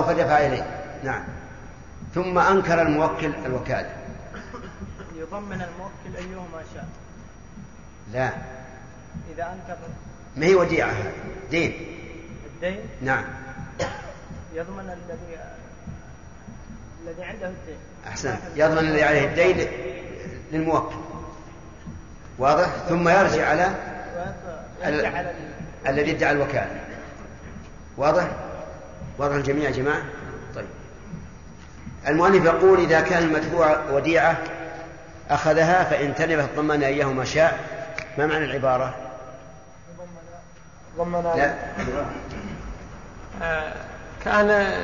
فدفع إليه، نعم، ثم أنكر الموكل الوكالة، يضمن الموكل أيهما شاء. لا، إذا أنكر ما هي وديعة، دين. الدين، نعم، يضمن الذي عنده الدين. أحسن، يضمن الذي عليه الدين للموكل، واضح. ثم يرجع على الذي ادعى الوكالة، واضح؟ واضح الجميع يا جماعة؟ طيب، المؤلف يقول إذا كان المدفوع وديعة أخذها فإن تلفت ضمن إياهما شاء. ما معنى العبارة؟ لا. كان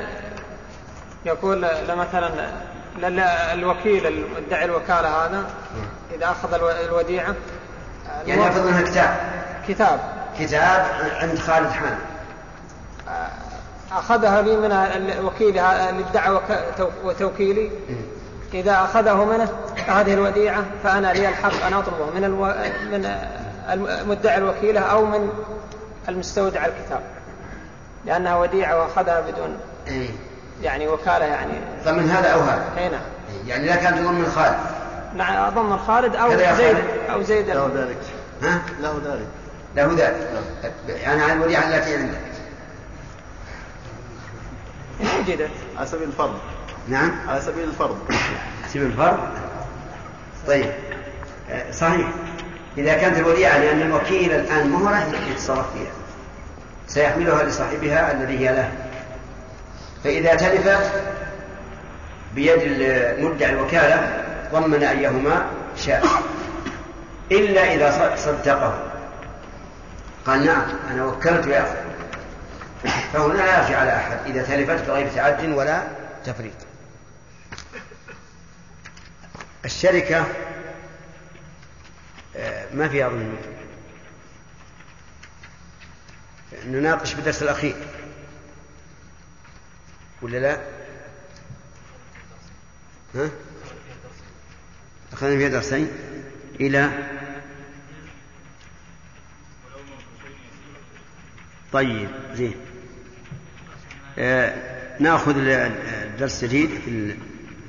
يقول مثلا الوكيل الداعي الوكالة هذا إذا أخذ الوديعة يعني يأخذ منها كتاب عند خالد حان، أخذها لي منها الوكيل للدعوة وتوكيلي، إذا أخذه منه هذه الوديعة فأنا لي الحق أن أطلبه من مدعي الوكيلة أو من المستودع الكتاب، لأنها وديعة وأخذها بدون يعني وكالة، يعني ضمن هذا أو هذا هنا، يعني لا كان ضمن خالد، نعم، ضمن خالد أو زيد له ذلك يعني عن الوديعة التي عندك موجودة على سبيل الفرض. نعم، على سبيل الفرض. طيب، صحيح، إذا كانت الوديعة، لأن الوكيل الآن مهرة يتصرف فيها، سيحملها لصاحبها الذي هي له، فإذا تلفت بيد المدعي الوكالة ضمن أيهما شاء، إلا إذا صدقه قال نعم أنا وكلت يا أخي، فهنا لا يرجع على أحد إذا تلفت بغير تعد ولا تفريط. الشركة ما فيها ظلم، نناقش بالدرس الأخير ولا لا؟ ها؟ أخذنا فيها درسين إلى طيب زين. نأخذ الدرس الجديد في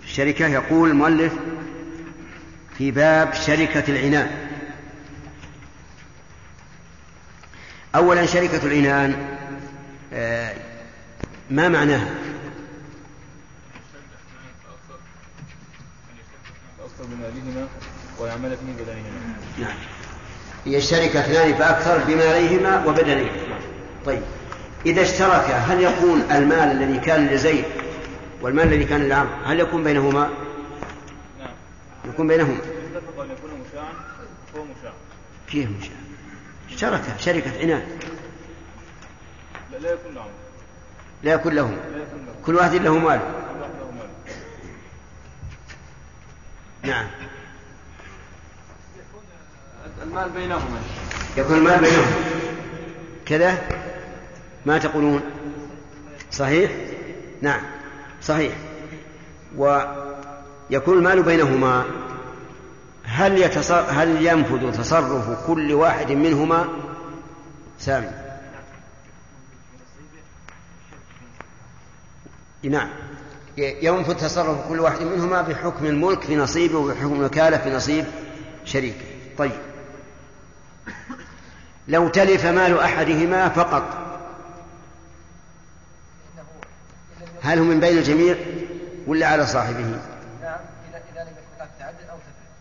الشركة. يقول المؤلف في باب شركة العنان. أولا شركة العنان ما معناها؟ ويعمل فيه بدنهما. نعم، هي الشركة اثنان فأكثر بماليهما وبدنهما. طيب، إذا اشترك هل يكون المال الذي كان لزيد والمال الذي كان لعمرو هل يكون بينهما؟ نعم، يكون بينهما. اتفق أن يكون مشاعا، هو مشاع. كيف مشاع؟ اشترك شركة عنان. لا يكون لعمرو، لا يكون لهم، كل واحد له مال. نعم، المال بينهما، يكون المال بينهما كذا. ما تقولون؟ صحيح، نعم صحيح. ويكون المال بينهما، هل ينفذ تصرف كل واحد منهما؟ سامي، نعم، ينفذ تصرف كل واحد منهما بحكم الملك في نصيبه وبحكم الوكالة في نصيب شريكه. طيب، لو تلف مال أحدهما فقط هل هو من بين الجميع ولا على صاحبه؟ نعم، إذا لم يكن هناك تعدد أو تفريط.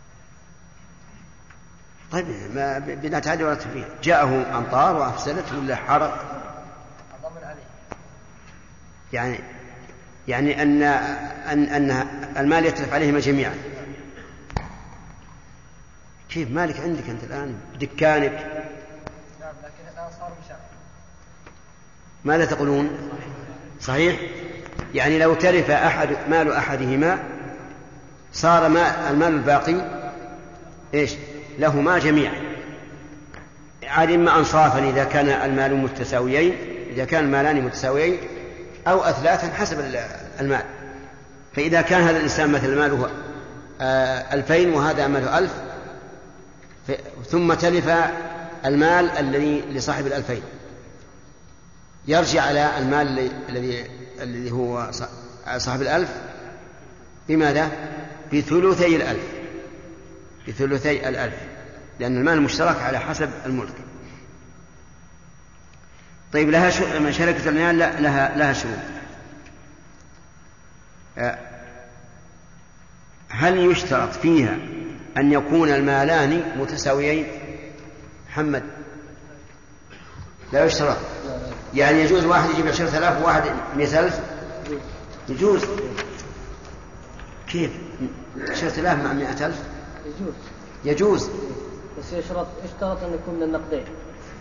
طيب، ما بلا تعدد ولا تفريط، جاءه أمطار وأفسدته ولا حرق أضمن عليه، يعني أن المال يتلف عليهما جميعا. كيف مالك عندك أنت الآن دكانك؟ ماذا تقولون؟ صحيح، يعني لو تلف مال أحدهما صار المال الباقي إيش لهما جميعا، عاد إما أنصافا إذا كان المال متساويين، إذا كان المالان متساويين، أو أثلاثا حسب المال. فإذا كان هذا الإنسان مثل ماله 2000 وهذا ماله 1000، ثم تلف المال الذي لصاحب 2000 يرجع على المال الذي هو صاحب 1000 بماذا؟ بثلثي 1000، بثلثي 1000، لأن المال مشترك على حسب الملك. طيب لها شركة المال لها شروط. هل يشترط فيها أن يكون المالان متساويين؟ محمد لا يشترط، يعني يجوز واحد يجيب 10,000 وواحد 100,000؟ يجوز. كيف 10,000 مع 100,000؟ يجوز بس يشترط أن يكون من النقدين.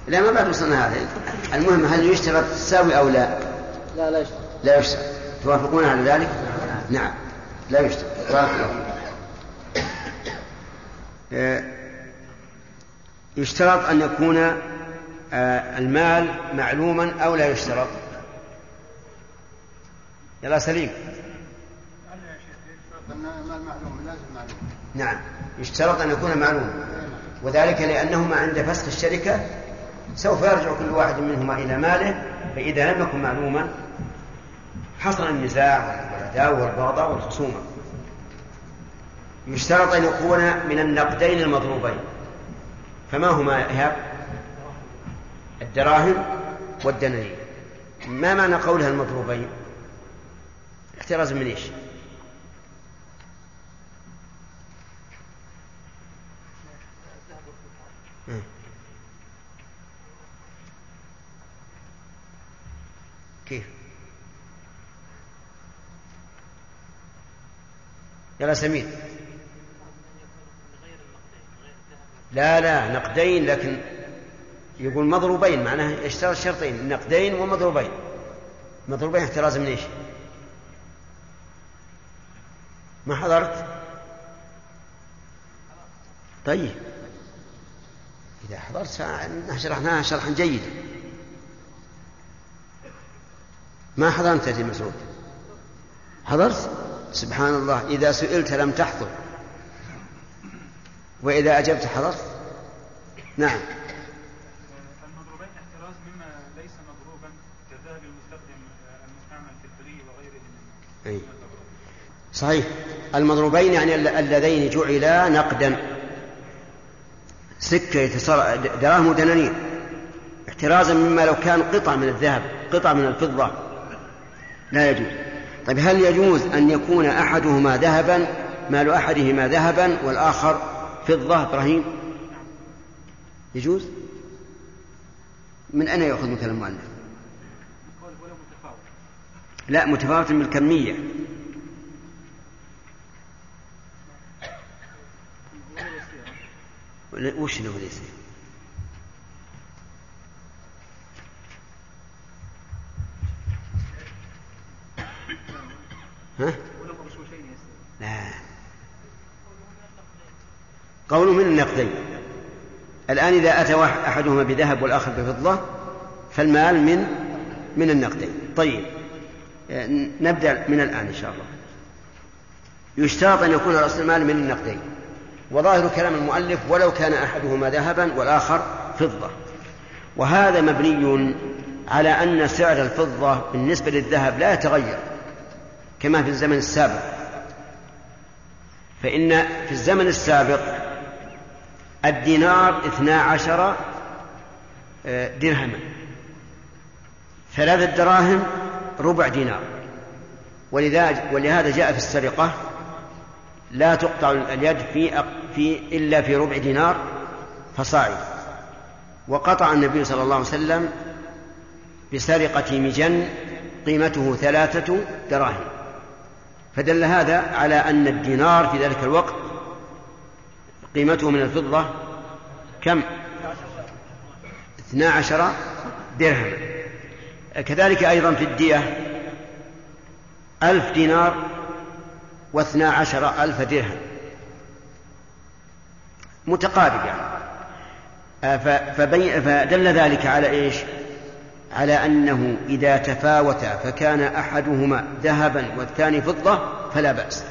لا ما بعد وصلنا هذا. المهم هل يشترط تساوي أو لا؟ لا لا يشترط. لا يشترط. توافقون على ذلك؟ نعم لا يشترط. يشترط أن يكون المال معلوما أو لا يشترط؟ يلا سليم. نعم يشترط أن يكون معلوما، وذلك لأنهما عند فسخ الشركة سوف يرجع كل واحد منهما إلى ماله، فإذا لم يكن معلوما حصل النزاع والعداوة والبغضاء والخصومة. يشترط أن يكون من النقدين المضروبين، فما هما إيهاب؟ الدراهم والدنانير. ما معنى قولها المضروبين؟ احتراز من إيش؟ كيف؟ يلا سمير. لا نقدين، لكن يقول مضروبين معناه اشترط شرطين، نقدين ومضروبين. مضروبين احتراز من ايش؟ ما حضرت؟ طيب إذا حضرت شرحناها شرحا جيدا. ما حضرت يا مسعود؟ حضرت؟ سبحان الله. إذا سئلت لم تحضر وإذا أجبت حضرت. نعم المضروبين احتراز مما ليس مضروبا كالذهب المستخدم المستعمل في البري وغيره من أي. صحيح. المضروبين يعني اللذين جعلا نقدا، سكة دراهم ودنانير، احترازا مما لو كان قطع من الذهب قطع من الفضة لا يجوز. طيب هل يجوز أن يكون أحدهما ذهبا، مال أحدهما ذهبا والآخر فضة؟ إبراهيم يجوز؟ من أين يأخذ مثل المؤلف؟ لا متفاوت من الكمية. وش له ليس ها؟ لا قوله من النقدين. الآن إذا أتى أحدهما بذهب والآخر بفضة فالمال من النقدين. طيب نبدأ من الآن إن شاء الله. يشترط أن يكون رأس المال من النقدين، وظاهر كلام المؤلف ولو كان أحدهما ذهبا والآخر فضة، وهذا مبني على أن سعر الفضة بالنسبة للذهب لا يتغير كما في الزمن السابق، فإن في الزمن السابق الدينار 12 درهما، 3 دراهم ربع دينار، ولهذا جاء في السرقة لا تقطع اليد إلا في ربع دينار فصاعد. وقطع النبي صلى الله عليه وسلم بسرقة مجن قيمته 3 دراهم، فدل هذا على أن الدينار في ذلك الوقت قيمته من الفضة كم؟ 12 درهم. كذلك أيضا في الدية 1000 دينار 12,000 درهم متقارب يعني. فدل ذلك على إيش؟ على أنه إذا تفاوتا فكان أحدهما ذهبا والثاني فضة فلا بأس.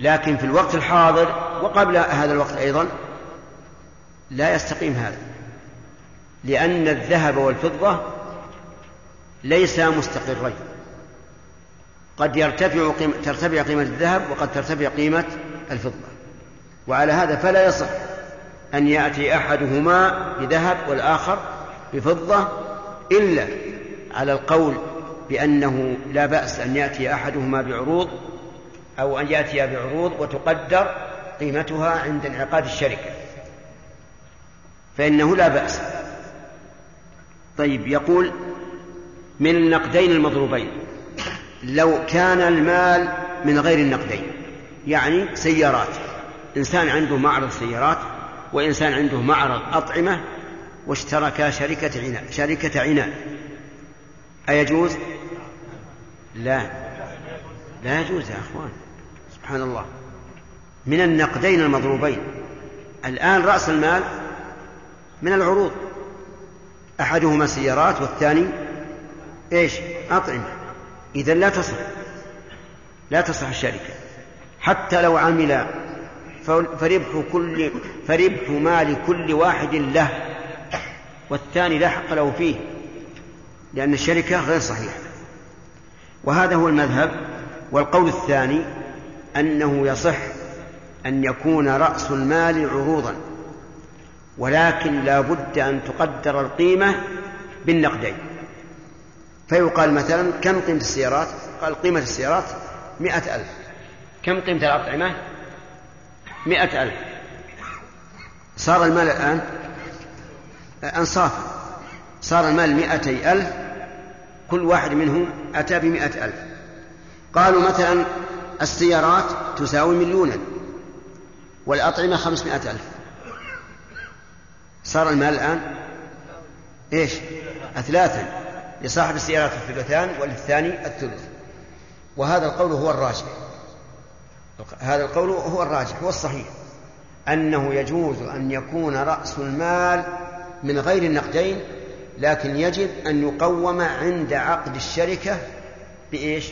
لكن في الوقت الحاضر وقبل هذا الوقت أيضا لا يستقيم هذا، لأن الذهب والفضة ليسا مستقرين، قد ترتفع قيمة الذهب وقد ترتفع قيمة الفضة، وعلى هذا فلا يصح أن يأتي أحدهما بذهب والآخر بفضة، إلا على القول بأنه لا بأس أن يأتي أحدهما بعروض أو أن يأتي بعروض وتقدر قيمتها عند انعقاد الشركة، فإنه لا بأس. طيب، يقول من النقدين المضروبين لو كان المال من غير النقدين، يعني سيارات، إنسان عنده معرض سيارات وإنسان عنده معرض أطعمة واشتركا شركة عناء، أيجوز؟ لا يجوز يا أخوان، سبحان الله. من النقدين المضروبين، الآن رأس المال من العروض، أحدهما سيارات والثاني إيش؟ أطعمة، إذن لا تصح الشركة، حتى لو عمل فربح مال كل واحد له والثاني لا حق له فيه، لأن الشركة غير صحيحة. وهذا هو المذهب. والقول الثاني أنه يصح أن يكون رأس المال عروضا، ولكن لا بد أن تقدر القيمة بالنقدين، فيقال مثلا كم قيمة السيارات؟ قال قيمة السيارات 100,000. كم قيمة الأطعمة؟ 100,000. صار المال الآن أنصافا، صار المال 200,000، كل واحد منهم أتى 100,000. قالوا مثلا السيارات تساوي 1,000,000 والأطعمة 500,000، صار المال الآن إيش؟ 3، لصاحب السيارات 2 وللثاني 1/3. وهذا القول هو الراجح، هو الصحيح، أنه يجوز أن يكون رأس المال من غير النقدين، لكن يجب أن يقوم عند عقد الشركة بإيش؟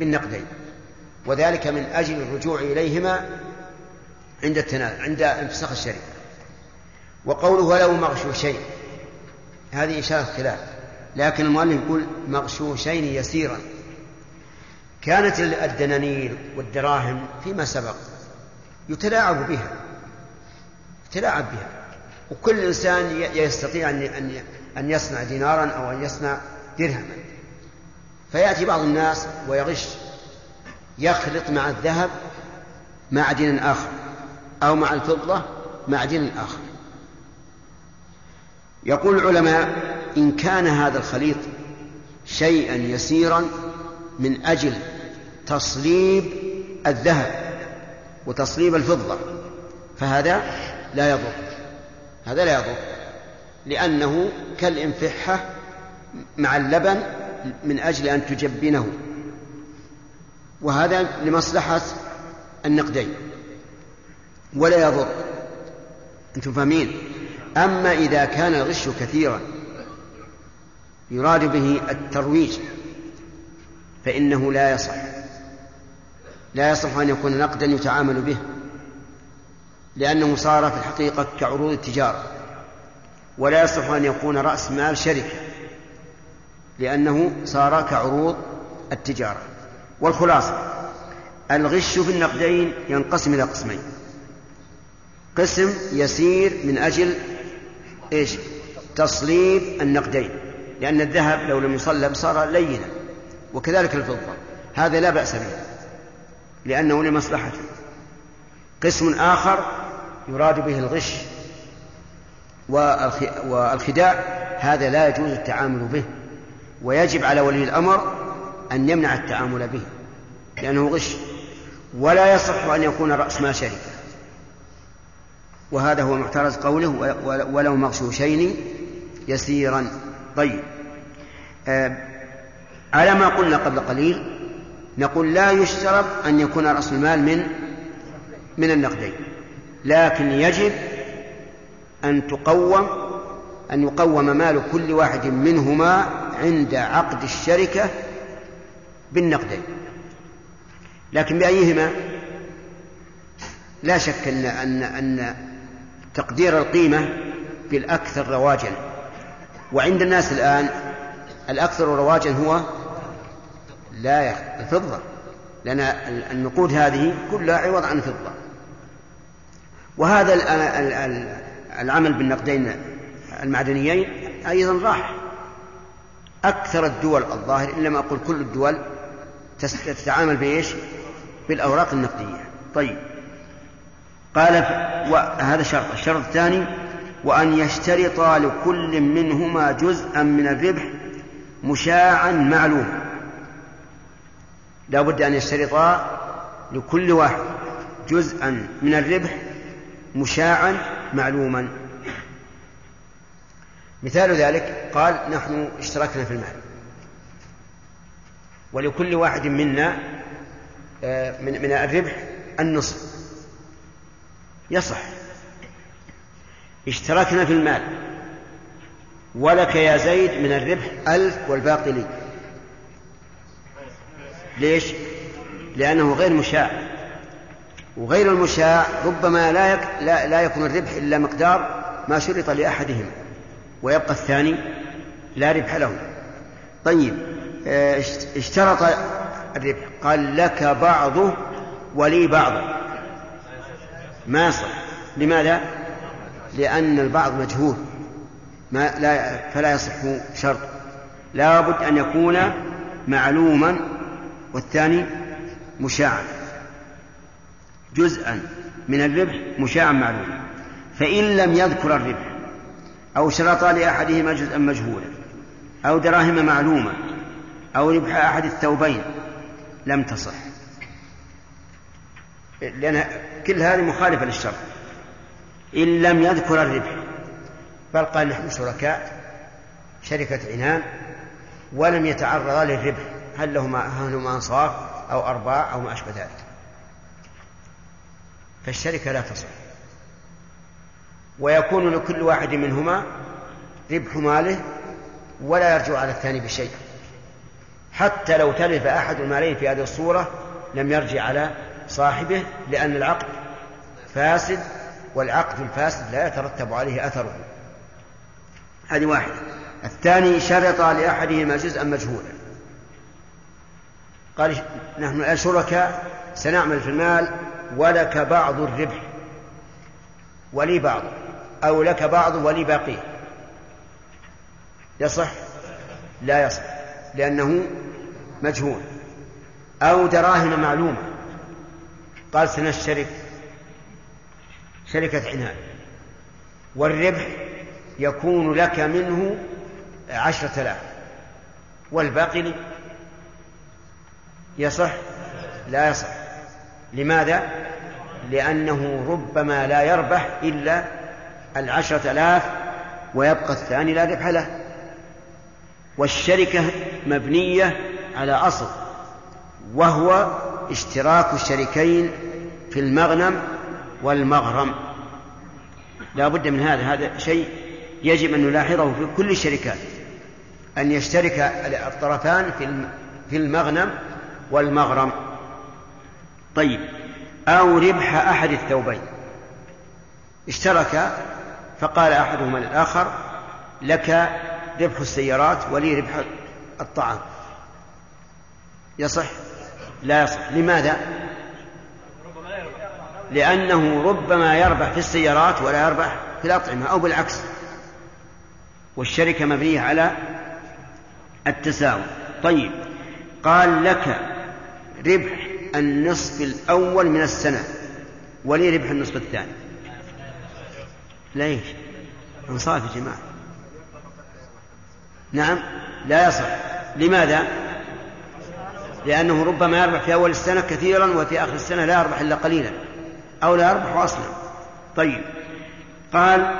بالنقدين، وذلك من أجل الرجوع إليهما عند انفساخ الشركة. وقوله ولو مغشو شيء، هذه إشارة خلاف، لكن المؤلف يقول مغشوشين يسيرا. كانت الدنانير والدراهم فيما سبق يتلاعب بها، وكل إنسان يستطيع أن يصنع دينارا أو أن يصنع درهما، فيأتي بعض الناس ويغش، يخلط مع الذهب معدن آخر أو مع الفضة معدن آخر. يقول العلماء إن كان هذا الخليط شيئا يسيرا من أجل تصليب الذهب وتصليب الفضة فهذا لا يضر، لأنه كالإنفحة مع اللبن من أجل أن تجبنه، وهذا لمصلحة النقدين ولا يضر. أنتم فاهمين؟ أما إذا كان الغش كثيرا يراد به الترويج فإنه لا يصح أن يكون نقدا يتعامل به، لأنه صار في الحقيقة كعروض التجارة، ولا يصح أن يكون رأس مال شركة لأنه صار كعروض التجارة. والخلاصة الغش في النقدين ينقسم إلى قسمين، قسم يسير من أجل إيش؟ تصليب النقدين، لأن الذهب لو لم يصلب صار لينا، وكذلك الفضة، هذا لا بأس به لأنه لمصلحته. قسم آخر يراد به الغش والخداع، هذا لا يجوز التعامل به، ويجب على ولي الأمر أن يمنع التعامل به لأنه غش، ولا يصح أن يكون رأس مال شركة. وهذا هو معترض قوله ولو مغشوشين يسيرا. طيب، على ما قلنا قبل قليل نقول لا يشترط أن يكون رأس المال من النقدين، لكن يجب أن يقوم مال كل واحد منهما عند عقد الشركة بالنقدين. لكن بأيهما؟ لا شك أن تقدير القيمة بالأكثر رواجا، وعند الناس الآن الأكثر رواجا هو لا الفضة، لأن النقود هذه كلها عوض عن الفضة. وهذا العمل بالنقدين المعدنيين أيضا راح، أكثر الدول الظاهر إلا ما أقول كل الدول تتعامل بإيش؟ بالأوراق النقدية. طيب، قال هذا شرط. الشرط الثاني وأن يشترط لكل منهما جزءا من الربح مشاعا معلوما، لا بد أن يشترط لكل واحد جزءا من الربح مشاعا معلوما. مثال ذلك قال نحن اشتركنا في المال، ولكل واحد منا من الربح النصف، يصح. اشتركنا في المال ولك يا زيد من الربح 1000 والباقي لي. ليش؟ لأنه غير مشاع، وغير المشاع ربما لا يكون الربح إلا مقدار ما شرط لأحدهما، ويبقى الثاني لا ربح له. طيب، اشترط الربح قال لك بعضه ولي بعضه، ما صح. لماذا؟ لأن البعض مجهول فلا يصح شرط، لا بد أن يكون معلوما والثاني مشاعا، جزءا من الربح مشاعا معلوما. فإن لم يذكر الربح أو شرط لأحدهما جزءا مجهولا أو دراهم معلومة أو ربح أحد الثوبين لم تصح، لأن كل هذه مخالفة للشرط. إن لم يذكر الربح، بل قال نحن شركاء شركة عنان ولم يتعرضا للربح، هل لهما أنصاف أو أرباع أو ما أشبه ذلك، فالشركة لا تصح، ويكون لكل واحد منهما ربح ماله ولا يرجع على الثاني بشيء، حتى لو تلف أحد المالين في هذه الصورة لم يرجع على صاحبه، لأن العقد فاسد، والعقد الفاسد لا يترتب عليه أثره. هذه واحدة. الثاني شرط لأحدهما جزءا مجهولا، قال نحن الشركاء سنعمل في المال ولك بعض الربح ولي بعض، أو لك بعض ولي باقي، يصح؟ لا يصح، لأنه مجهول. أو دراهم معلومة، قال سنشترك شركة عنان والربح يكون لك منه 10,000 والباقي، يصح؟ لا يصح. لماذا؟ لأنه ربما لا يربح إلا 10,000 ويبقى الثاني لا ربح له، والشركة مبنية على أصل وهو اشتراك الشريكين في المغنم والمغرم، لا بد من هذا. هذا شيء يجب أن نلاحظه في كل الشركات، أن يشترك الطرفان في المغنم والمغرم. طيب، أو ربح أحد الثوبين، اشترك فقال أحدهما للآخر لك ربح السيارات ولي ربح الطعام، يصح؟ لا يصح. لماذا؟ لأنه ربما يربح في السيارات ولا يربح في الأطعمة، أو بالعكس، والشركة مبنية على التساوي. طيب، قال لك ربح النصف الأول من السنة ولي ربح النصف الثاني، ليش؟ انصاف يا جماعة. نعم، لا يصح. لماذا؟ لأنه ربما يربح في أول السنة كثيرا وفي آخر السنة لا يربح إلا قليلا، أو لا يربح أصلا. طيب، قال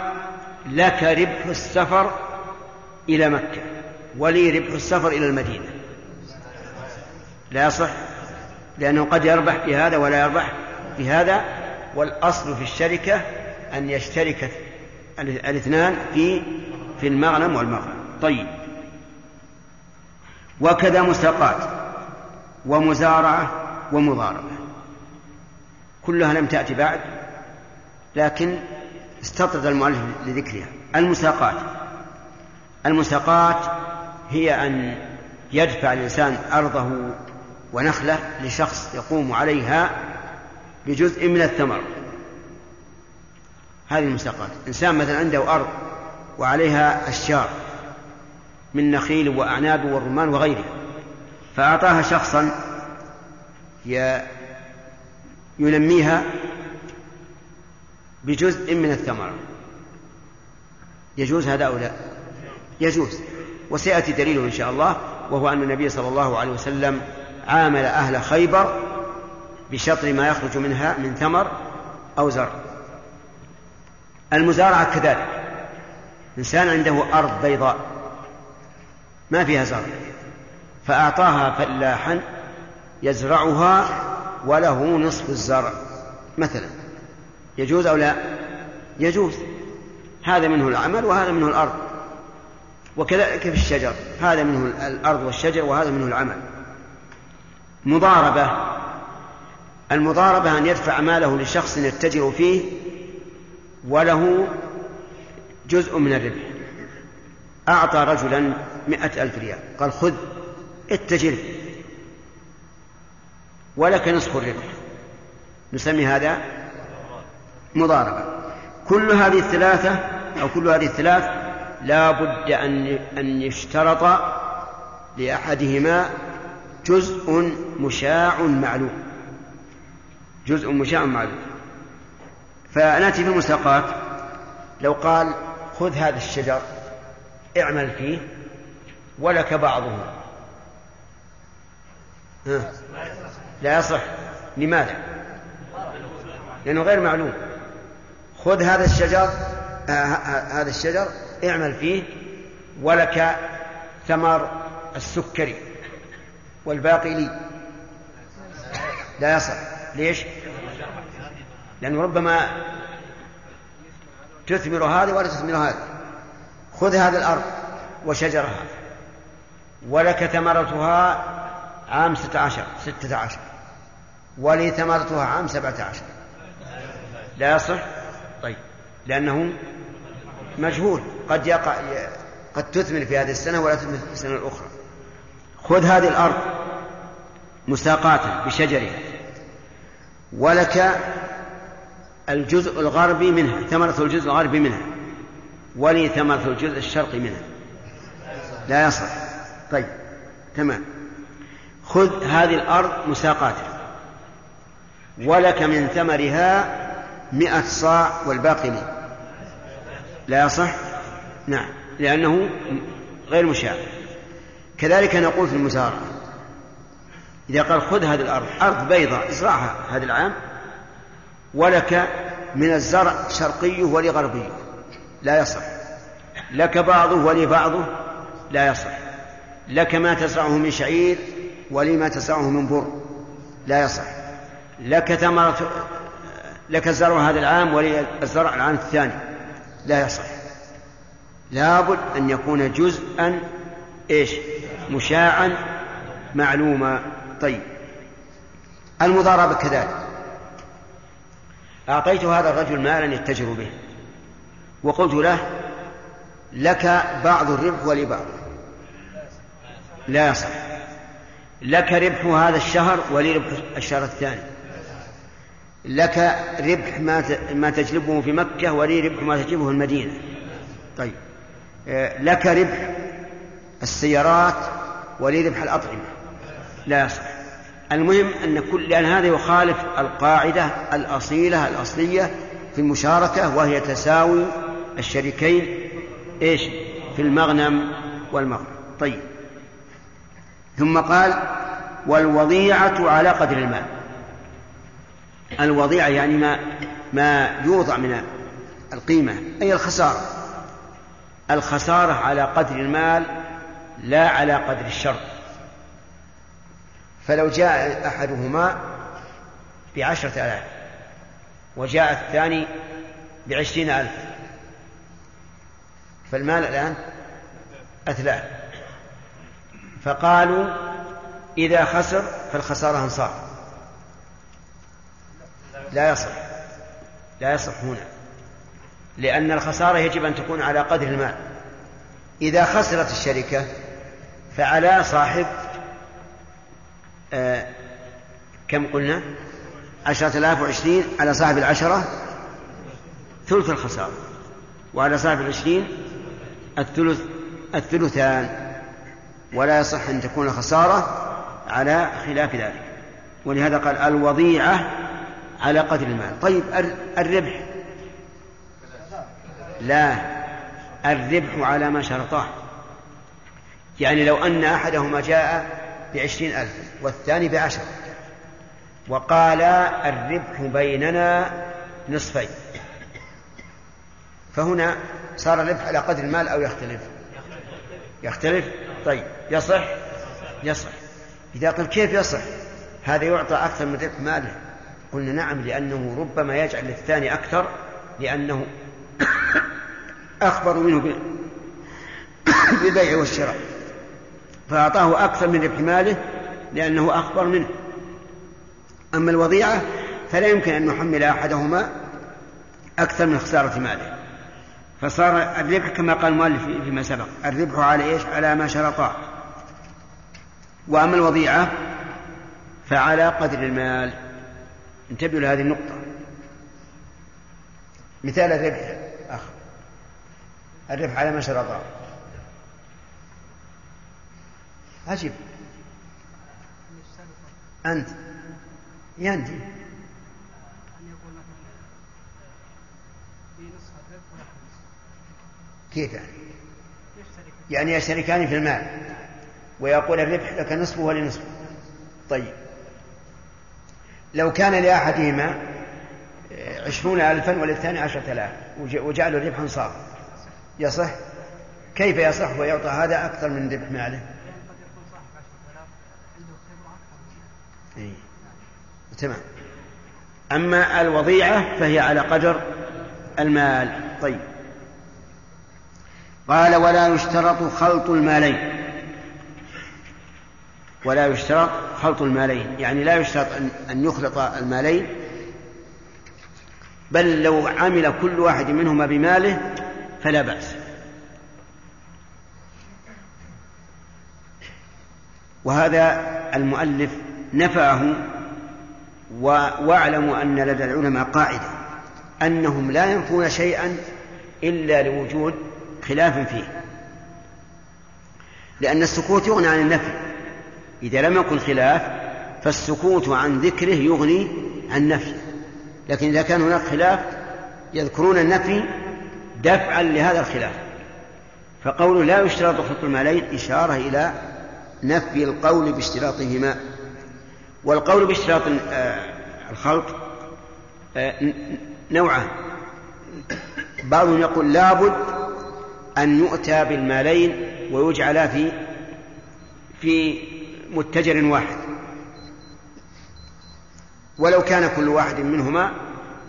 لك ربح السفر إلى مكة ولي ربح السفر إلى المدينة، لا صح. لأنه قد يربح في هذا ولا يربح في هذا. والأصل في الشركة أن يشترك الاثنان في المغنم والمغنم. طيب، وكذا مستقات ومزارعة ومضاربة، كلها لم تأتي بعد لكن استطرد المؤلف لذكرها. المساقات هي أن يدفع الإنسان أرضه ونخله لشخص يقوم عليها بجزء من الثمر. هذه المساقات، إنسان مثلا عنده أرض وعليها أشجار من نخيل وأعناب والرمان وغيره، فأعطاها شخصا ينميها بجزء من الثمر، يجوز هذا أو لا؟ يجوز، وسيأتي دليله إن شاء الله، وهو أن النبي صلى الله عليه وسلم عامل أهل خيبر بشطر ما يخرج منها من ثمر أو زرع. المزارعة كذلك، إنسان عنده أرض بيضاء ما فيها زرع فأعطاها فلاحا يزرعها وله نصف الزرع مثلا، يجوز أو لا؟ يجوز، هذا منه العمل وهذا منه الأرض. وكذلك في الشجر، هذا منه الأرض والشجر وهذا منه العمل. مضاربة، المضاربة أن يدفع ماله لشخص يتجر فيه وله جزء من الربح. أعطى رجلا 100,000 ريال قال خذ اتجر ولك نصف الربح، نسمي هذا مضاربة. كل هذه الثلاثة أو كل هذه الثلاث لا بد أن يشترط لأحدهما جزء مشاع معلوم، جزء مشاع معلوم. فنأتي في المساقات، لو قال خذ هذا الشجر اعمل فيه ولك بعضه، لا يصح. لماذا؟ لأنه غير معلوم. خذ هذا الشجر اعمل فيه ولك ثمر السكري والباقي لي، لا يصح. ليش؟ لأنه ربما تثمر هذا ولا تثمر هذا. خذ هذا الأرض وشجرها ولك ثمرتها عام 16 ولي ثمرتها عام 17، لا يصح. طيب، لأنه مجهول، قد تثمر في هذه السنة ولا تثمر في السنة الأخرى. خذ هذه الأرض مساقاتا بشجرها ولك الجزء الغربي منها، ثمرة الجزء الغربي منها، ولي ثمرة الجزء الشرقي منها، لا يصح. طيب، تمام. خذ هذه الأرض مساقاتا ولك من ثمرها 100 صاع والباقي لي، لا يصح. نعم، لأنه غير مشاع. كذلك نقول في المزارعة، إذا قال خذ هذه الأرض، أرض بيضاء ازرعها هذا العام ولك من الزرع شرقيه ولي غربيه، لا يصح. لك بعضه ولي بعضه، لا يصح. لك ما تزرعه من شعير ولي ما تزرعه من بر، لا يصح. لك الزرع هذا العام ولي الزرع العام الثاني، لا يصح. لابد أن يكون جزءا مشاعا معلومة. طيب، المضاربة كذلك، أعطيت هذا الرجل مالا يتجر به وقلت له لك بعض الربح ولبعض، لا يصح. لك ربح هذا الشهر ولي ربح الشهر الثاني، لك ربح ما تجلبه في مكة ولي ربح ما تجلبه المدينة. طيب، لك ربح السيارات ولي ربح الأطعمة، لا يصح. المهم أن لأن هذا يخالف القاعدة الأصيلة الأصلية في المشاركة، وهي تساوي الشريكين في المغنم والمغنم. طيب، ثم قال والوضيعة على قدر المال. الوضيعة يعني ما يوضع من القيمة، أي الخسارة. الخسارة على قدر المال لا على قدر الشر، فلو جاء أحدهما ب10,000 وجاء الثاني ب20,000 فالمال الآن 3,000. فقالوا إذا خسر فالخسارة انصاف، لا يصح هنا، لأن الخسارة يجب أن تكون على قدر المال. إذا خسرت الشركة فعلى صاحب كم قلنا 10,020، على صاحب 10 ثلث الخسارة، وعلى صاحب 20 الثلثان. ولا يصح أن تكون خسارة على خلاف ذلك، ولهذا قال الوضيعة على قدر المال. طيب الربح، لا، الربح على ما شرطاه. يعني لو أن أحدهما جاء ب20,000 والثاني ب10 وقال الربح بيننا نصفين، فهنا صار الربح على قدر المال أو يختلف. طيب يصح. إذا قلت كيف يصح هذا يعطى أكثر من ربح ماله؟ قلنا نعم، لأنه ربما يجعل الثاني أكثر لأنه أخبر منه بالبيع والشراء، فأعطاه أكثر من ربح ماله لأنه أخبر منه. أما الوضيعة فلا يمكن أن نحمل أحدهما أكثر من خسارة ماله، فصار الربح كما قال المؤلف فيما سبق، الربح على إيش؟ على ما شرطاه. وأما الوضيعة فعلى قدر المال. انتبهوا لهذه النقطة. مثال الربح آخر، الربح على ما شرطاه. عجب، أنت يندي كيف يعني يشتركان في المال ويقول الربح لك نصفه ولنصفه. طيب لو كان لأحدهما 20,000 وللثاني 10,000 وجعلوا الربح انصاف، يصح؟ كيف يصح ويعطى هذا أكثر من ربح ماله؟ تمام. أما الوضيعة فهي على قدر المال. طيب قال ولا يشترط خلط المالين، يعني لا يشترط أن يخلط المالين، بل لو عمل كل واحد منهما بماله فلا بأس. وهذا المؤلف نفعه. واعلموا أن لدى العلماء قاعدة أنهم لا ينفون شيئا إلا لوجود خلاف فيه، لأن السكوت يغني عن النفي. إذا لم يكن خلاف فالسكوت عن ذكره يغني عن نفي، لكن إذا كان هناك خلاف يذكرون النفي دفعا لهذا الخلاف. فقوله لا يشترط خلط المالين إشارة إلى نفي القول باشتراطهما. والقول باشتراط الخلط نوعان، بعضهم يقول لابد أن يؤتى بالمالين ويجعلا في متجر واحد ولو كان كل واحد منهما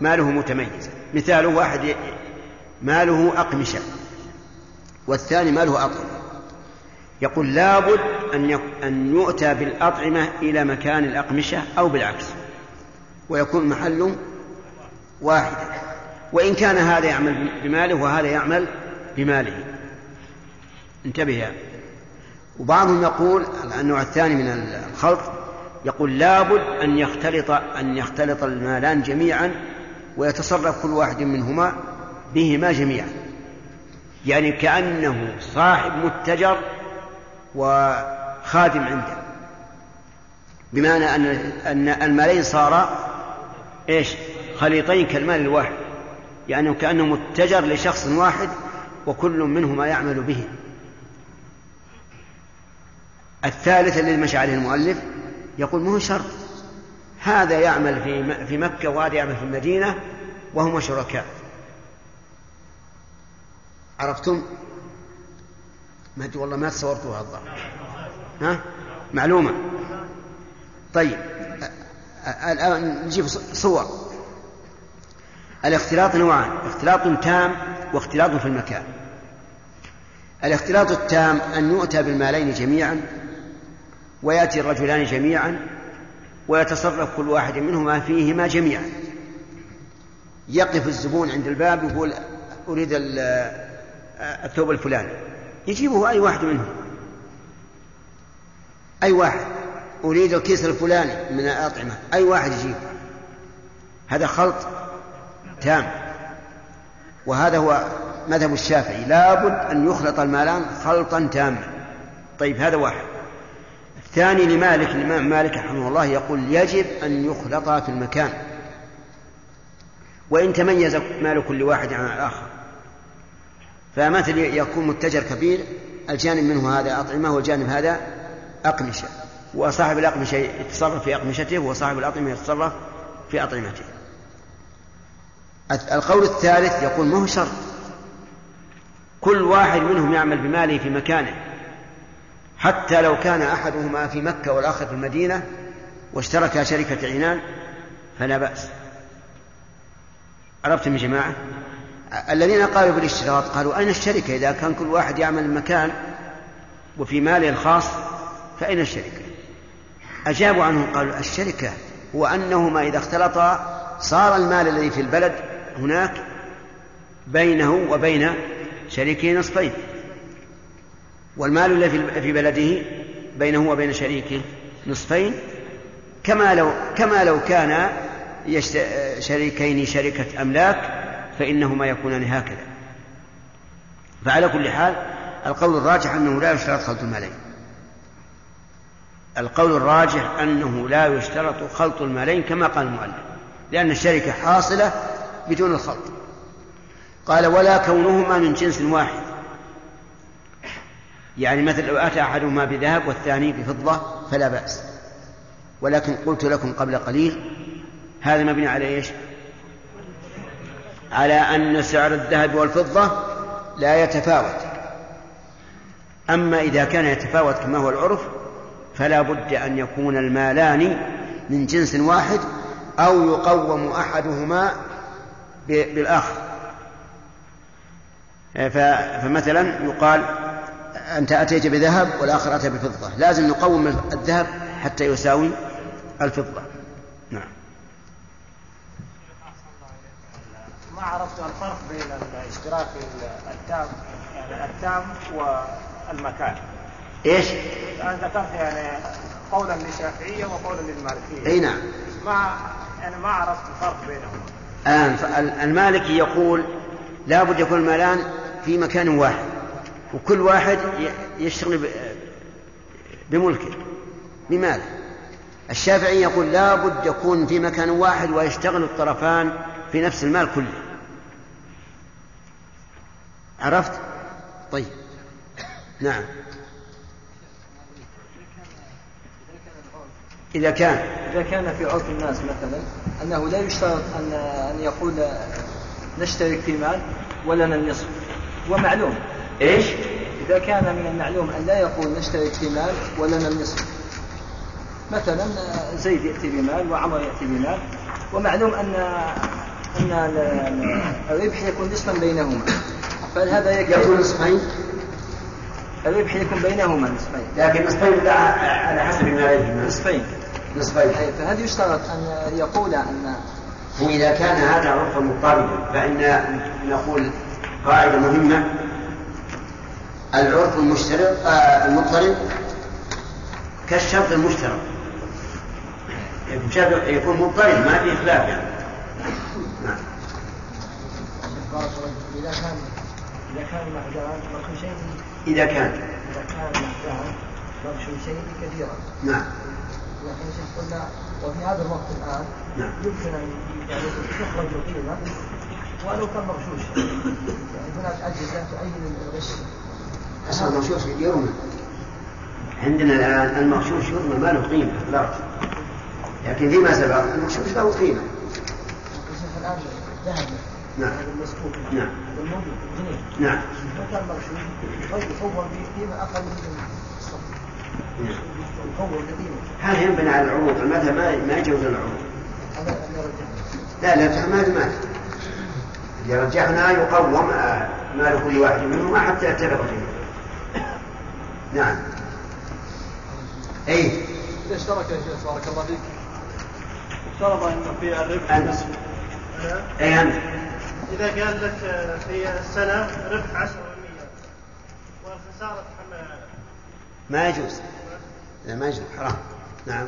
ماله متميز. مثاله واحد ماله أقمشة والثاني ماله أطعمة، يقول لابد أن يؤتى بالأطعمة إلى مكان الأقمشة أو بالعكس ويكون محله واحدا، وإن كان هذا يعمل بماله وهذا يعمل بماله. انتبه. وبعضهم يقول النوع الثاني من الخلط، يقول لابد أن يختلط المالان جميعا ويتصرف كل واحد منهما بهما جميعا، يعني كأنه صاحب متجر وخادم عنده، بمعنى أن المالين صار إيش؟ خليطين كالمال الواحد، يعني كأنه متجر لشخص واحد وكل منهما يعمل به. الثالث الذي مشى عليه المؤلف يقول مو شرط، هذا يعمل في مكة وهذا يعمل في المدينة وهما شركاء. عرفتم؟ والله ما تصورتوها الظاهر، معلومة. طيب الآن نجيب صور. الاختلاط نوعان: اختلاط تام واختلاط في المكان. الاختلاط التام أن يؤتى بالمالين جميعا ويأتي الرجلان جميعا ويتصرف كل واحد منهما فيهما جميعا. يقف الزبون عند الباب يقول أريد الثوب الفلاني، يجيبه أي واحد منهم، أي واحد. أريد الكيس الفلاني من الأطعمة، أي واحد يجيبه. هذا خلط تام، وهذا هو مذهب الشافعي، لابد أن يخلط المالان خلطا تاما. طيب هذا واحد. الثاني لمالك، الإمام مالك رحمه الله يقول يجب أن يخلط في المكان وإن تميز مال كل واحد عن الآخر. فمثل يكون متجر كبير، الجانب منه هذا أطعمة والجانب هذا أقمشة، وصاحب الأقمشة يتصرف في أقمشته وصاحب الأطعمة يتصرف في أطعمته. القول الثالث يقول ما هو شرط، كل واحد منهم يعمل بماله في مكانه، حتى لو كان أحدهما في مكة والآخر في المدينة واشتركا شركة عنان فلا بأس. عرفتم يا جماعة؟ الذين قالوا بالاشتراط قالوا أين الشركة؟ إذا كان كل واحد يعمل مكان وفي ماله الخاص فأين الشركة؟ أجابوا عنه قالوا الشركة هو أنهما إذا اختلطا صار المال الذي في البلد هناك بينه وبين شريكه نصفين، والمال الذي في بلده بينه وبين شريكه نصفين، كما لو كان شريكين شركة أملاك فإنهما يكونان هكذا. فعلى كل حال القول الراجح أنه لا يشترط خلط المالين. القول الراجح أنه لا يشترط خلط المالين كما قال المؤلف، لأن الشركة حاصلة بدون الخلط. قال ولا كونهما من جنس واحد، يعني مثل لو أتى أحدهما بذهب والثاني بفضة فلا بأس. ولكن قلت لكم قبل قليل هذا مبني على إيش؟ على أن سعر الذهب والفضة لا يتفاوت. أما إذا كان يتفاوت كما هو العرف فلا بد أن يكون المالان من جنس واحد أو يقوم أحدهما بالآخر. فمثلا يقال أنت أتيت بذهب والآخر أتى بفضة، لازم نقوم الذهب حتى يساوي الفضة. نعم. ما عرفت الفرق بين الاشتراك التام والمكان. ايش؟ انا ذكرت يعني قولا للشافعية وقولا للمالكية. اي نعم. ما عرفت الفرق بينهم. المالكي يقول لابد يكون المالان في مكان واحد وكل واحد يشتغل بملكه بماله. الشافعي يقول لابد يكون في مكان واحد ويشتغل الطرفان في نفس المال كله. عرفت؟ طيب نعم. إذا كان في عرف الناس مثلا أنه لا يشترط أن يقول نشترك في مال ولنا النصف، ومعلوم إيش؟ إذا كان من المعلوم أن لا يقول نشترك في مال ولنا النصف، مثلا زيد يأتي بمال وعمر يأتي بمال، ومعلوم أن الربح يكون نصفا بينهما، فهذا يكون نصفين، الربح يكون بينهما نصفين، لكن نصفين على حسب المال، نصفين. فهذا يشترط أن يقول أن وإذا كان هذا عرفا مضطربا فإن نقول قاعدة مهمة: العرف المضطرب كالشرط المشترك، يكون مضطرب ما في خلاف يعني. نعم. إذا كان مهدان مغش شيء كثيرا. نعم. قلنا وفي هذا الوقت الآن يمكن أن تخرج القيمة ولو كان مغشوش، يعني هناك أجهزة تعين الغش. أصلا المغشوش يرمى عندنا الآن، المغشوش يرمى ما له قيمة في الأرض، لكن فيما سبق المغشوش له قيمة. الآن ذهب. نعم. المسكوك. نعم. الموجود جنيه. نعم. لو كان مغشوش يصور بقيمة أقل من الصفر. هذا ينبني على العروض. المذهب ما يجوز العروض. لا تعمل مال يرجعنا يقوم مال كل واحد منهما حتى يعترف فيه. نعم. اي اذا اشترك يا شيخ بارك الله فيك اشترط انه في الربح النصف. اي انت اذا قال لك في السنه ربح 10% والخساره تحملها ما يجوز. لا ما يجوز حرام. نعم.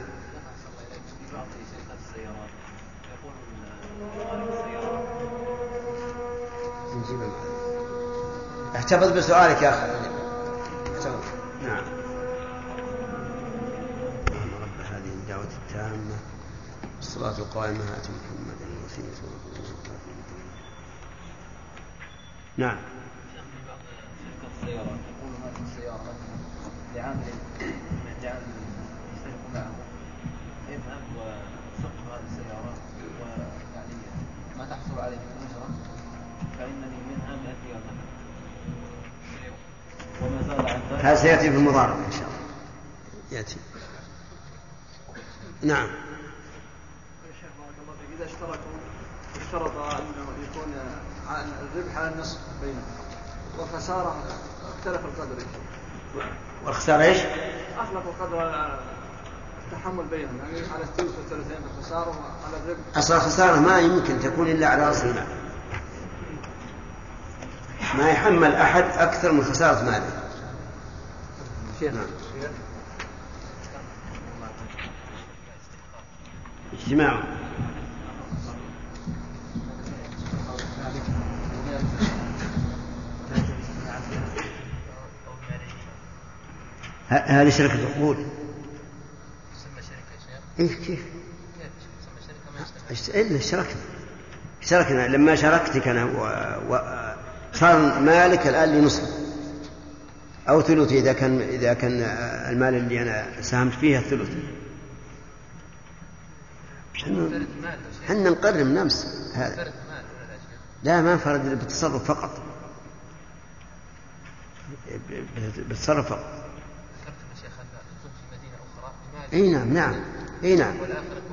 احتفظ بسؤالك يا اخي. احتفظ. نعم. رب هذه الدعوة التامة والصلاة القائمة آت محمدا الوسيلة والفضيلة. نعم. بعض شركة السيارات يقول هذه السيارة لعامل من جعل يشترك معه يذهب ويسوق هذه السيارات ويعني ما تحصل عليه من أجرة فإنني منها 100 ريال وما زال عن ذلك. هذا سيأتي في المضاربة إن شاء الله يأتي. نعم. الشيخ بارك الله فيك إذا اشترط أنه يكون الربح على النصف بينهم والخسارة اختلف القدر والخسارة إيش؟ أخلف القدر التحمل بينهم يعني على الثلث والثلثين الخسارة على الربح. أصل الخسارة ما يمكن تكون إلا على أصل المال. ما يحمل أحد أكثر من خسارة ماله. نعم. اجتماع. هذه شركة عقول. تسمى شركة شيخ؟ إيه كيف؟ تسمى شركة ما شركنا لما شاركتك أنا صار مالك الآن لنصف أو ثلث إذا كان المال اللي أنا ساهمت فيه الثلث. حنا نقرر من أمس هذا. لا ما انفرد بالتصرف فقط. بالتصرف فقط. اي نعم. نعم. اي نعم.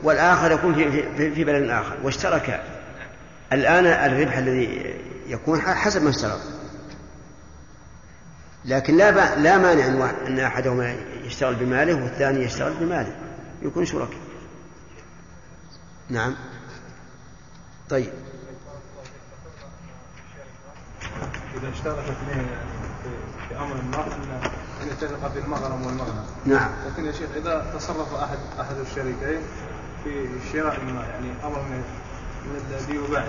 والآخر يكون في بلد آخر واشترك. الآن الربح الذي يكون حسب ما اشترط. لكن لا مانع أن أحدهما يشتغل بماله والثاني يشتغل بماله يكون شركاء. نعم. طيب. إذا اشترك اثنين في أمر ما أن يتفق بالمغرم والمغنم. نعم. لكن يا شيخ إذا تصرف أحد الشريكين في شراء ما يعني أمر من البيع وبيع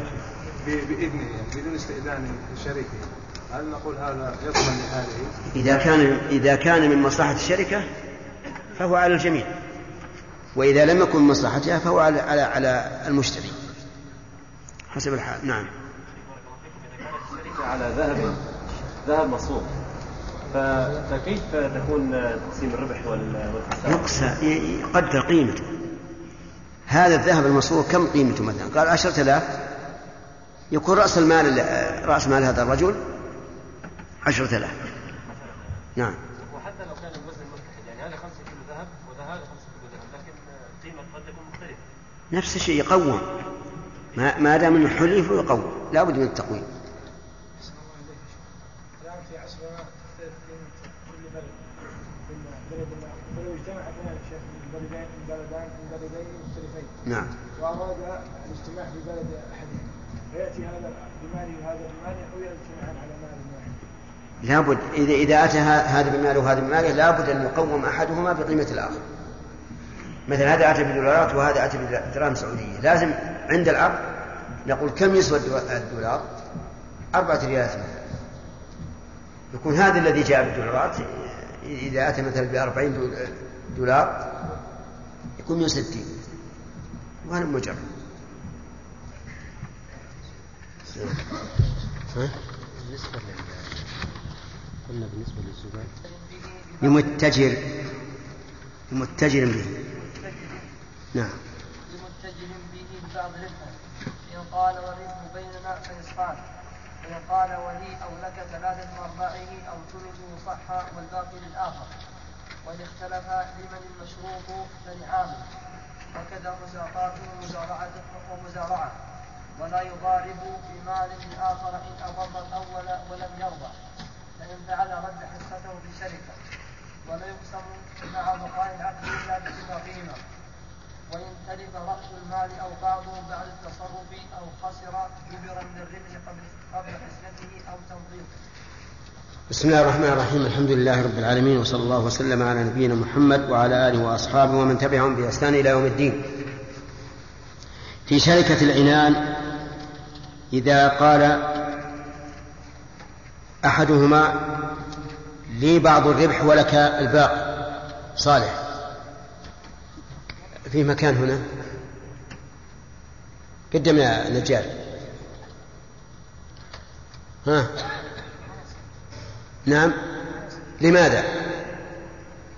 بإذنه يعني بدون استئذان الشركة هل نقول هذا يضمن لحاله؟ إذا كان من مصلحة الشركة فهو على الجميع وإذا لم يكن مصلحتها فهو على المشتري حسب الحال. نعم. الشركة على ذهب مصروف فكيف تكون تقسيم الربح والخسارة؟ يقدر قيمته. هذا الذهب المصروف كم قيمته مثلا؟ قال 10,000 يكون رأس مال هذا الرجل 10,000. نعم. وحتى لو كان الوزن متحد يعني هذا 5 كيلو ذهب وهذا 5 كيلو ذهب لكن قيمة قد تكون مختلفة. نفس الشيء يقوم ما دام من حليف يقوم لا بد من التقويم. الآن في عصرنا تختلف قيمة كل بلد ولو اجتمع أبناء الشيخ من بلدين مختلفين. نعم. وأراد الاجتماع في بلد أحدهم. يأتي هذا بماله وهذا بماله أو يجتمعان على مال واحد. لابد إذا أتى هذا بماله وهذا بماله لابد أن يقوم أحدهما بقيمة الآخر. مثل هذا أتى بالدولارات وهذا أتى بالدراهم السعودية لازم عند العقد نقول كم يسوى الدولار 4 ريالات مثلا. يكون هذا الذي جاء بالدولارات إذا أتى مثلا ب$40 يكون 160 وهذا مجرد. بالنسبة للزبائن يمتجر به. نعم. يمتجر به بعض ربحه. إن قال والربح بيننا فنصفان. إن قال ولي أو لك 3 من 4 أو ثلثه صح والباقي للآخر. وإن اختلف لمن المشروط فنعام، وكذا مزارعته ومزارعة، ولا يضارب بمال آخر إن أضر الأول ولم يرضى، فإن فعل رد حصته بشركة، ولا يقسم مع بقاء العقد إلا باتفاقهما، وإن تلف رأس المال أو بعضه بعد التصرف أو خسر جبرا من الربح قبل حصته أو تنظيمه. بسم الله الرحمن الرحيم. الحمد لله رب العالمين، وصلى الله وسلم على نبينا محمد وعلى آله وأصحابه ومن تبعهم بإحسان إلى يوم الدين. في شركة العنان إذا قال أحدهما لي بعض الربح ولك الباقي. صالح في مكان هنا قدمنا نجار. ها نعم. لماذا؟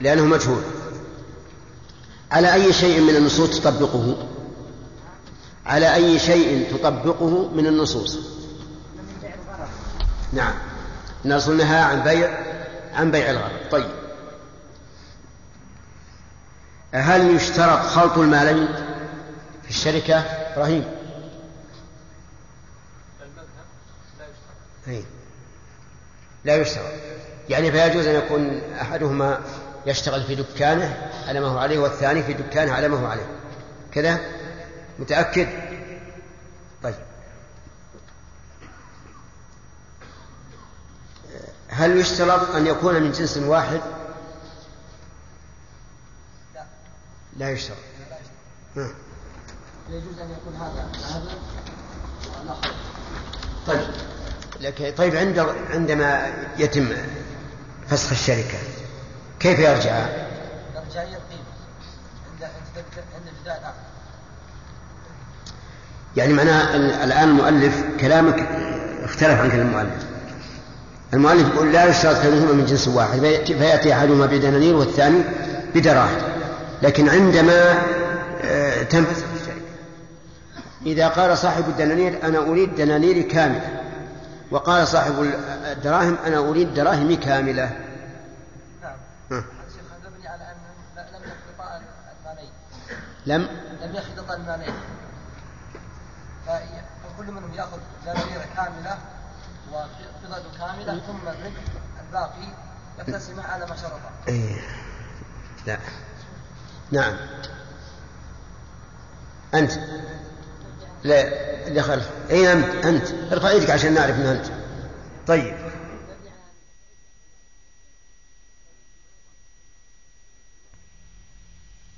لأنه مجهول. على أي شيء من النصوص تطبقه؟ على أي شيء تطبقه من النصوص؟ نعم، نصلها عن بيع الغرض. طيب، هل يشترط خلط المالين في الشركة رهيب؟ لا يشتغل، يعني فيجوز أن يكون أحدهما يشتغل في دكانه على ما هو عليه والثاني في دكانه على ما هو عليه. كذا متأكد؟ طيب، هل يشترط أن يكون من جنس واحد؟ لا يشترط. يجوز أن يكون هذا والآخر. طيب، طيب عندما يتم فسخ الشركة كيف يرجع؟ يرجعية القيمة عند ابتداء العقد. يعني معناه الآن المؤلف كلامك اختلف عن كلام المؤلف. المؤلف يقول لا يشترط كلامهما من جنس واحد، فيأتي أحدهما بدنانير والثاني بدراهم، لكن عندما تم فسخ الشركة إذا قال صاحب الدنانير أنا أريد دنانيري كاملة، وقال صاحب الدراهم أنا أريد دراهمي كاملة. نعم. هذا الشيخ مبني على أن لم يخلط المالين، فكل منهم يأخذ دنانير كاملة وفضة كاملة، ثم الربح الباقي يقتسم على ما شرطه. لا. نعم. أنت. لا دخل. اي انت ارفع يدك عشان نعرف ان انت. طيب،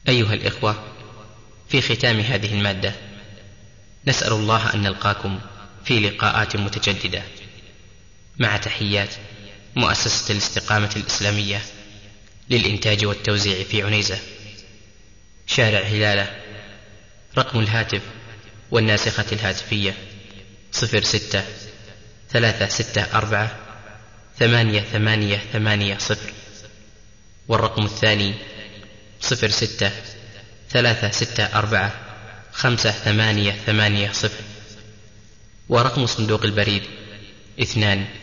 ايها الاخوه، في ختام هذه الماده نسال الله ان نلقاكم في لقاءات متجدده، مع تحيات مؤسسه الاستقامه الاسلاميه للانتاج والتوزيع في عنيزه، شارع هلاله، رقم الهاتف والناسخة الهاتفية 06 364 88 880، والرقم الثاني 06 364 58 880، ورقم صندوق البريد 2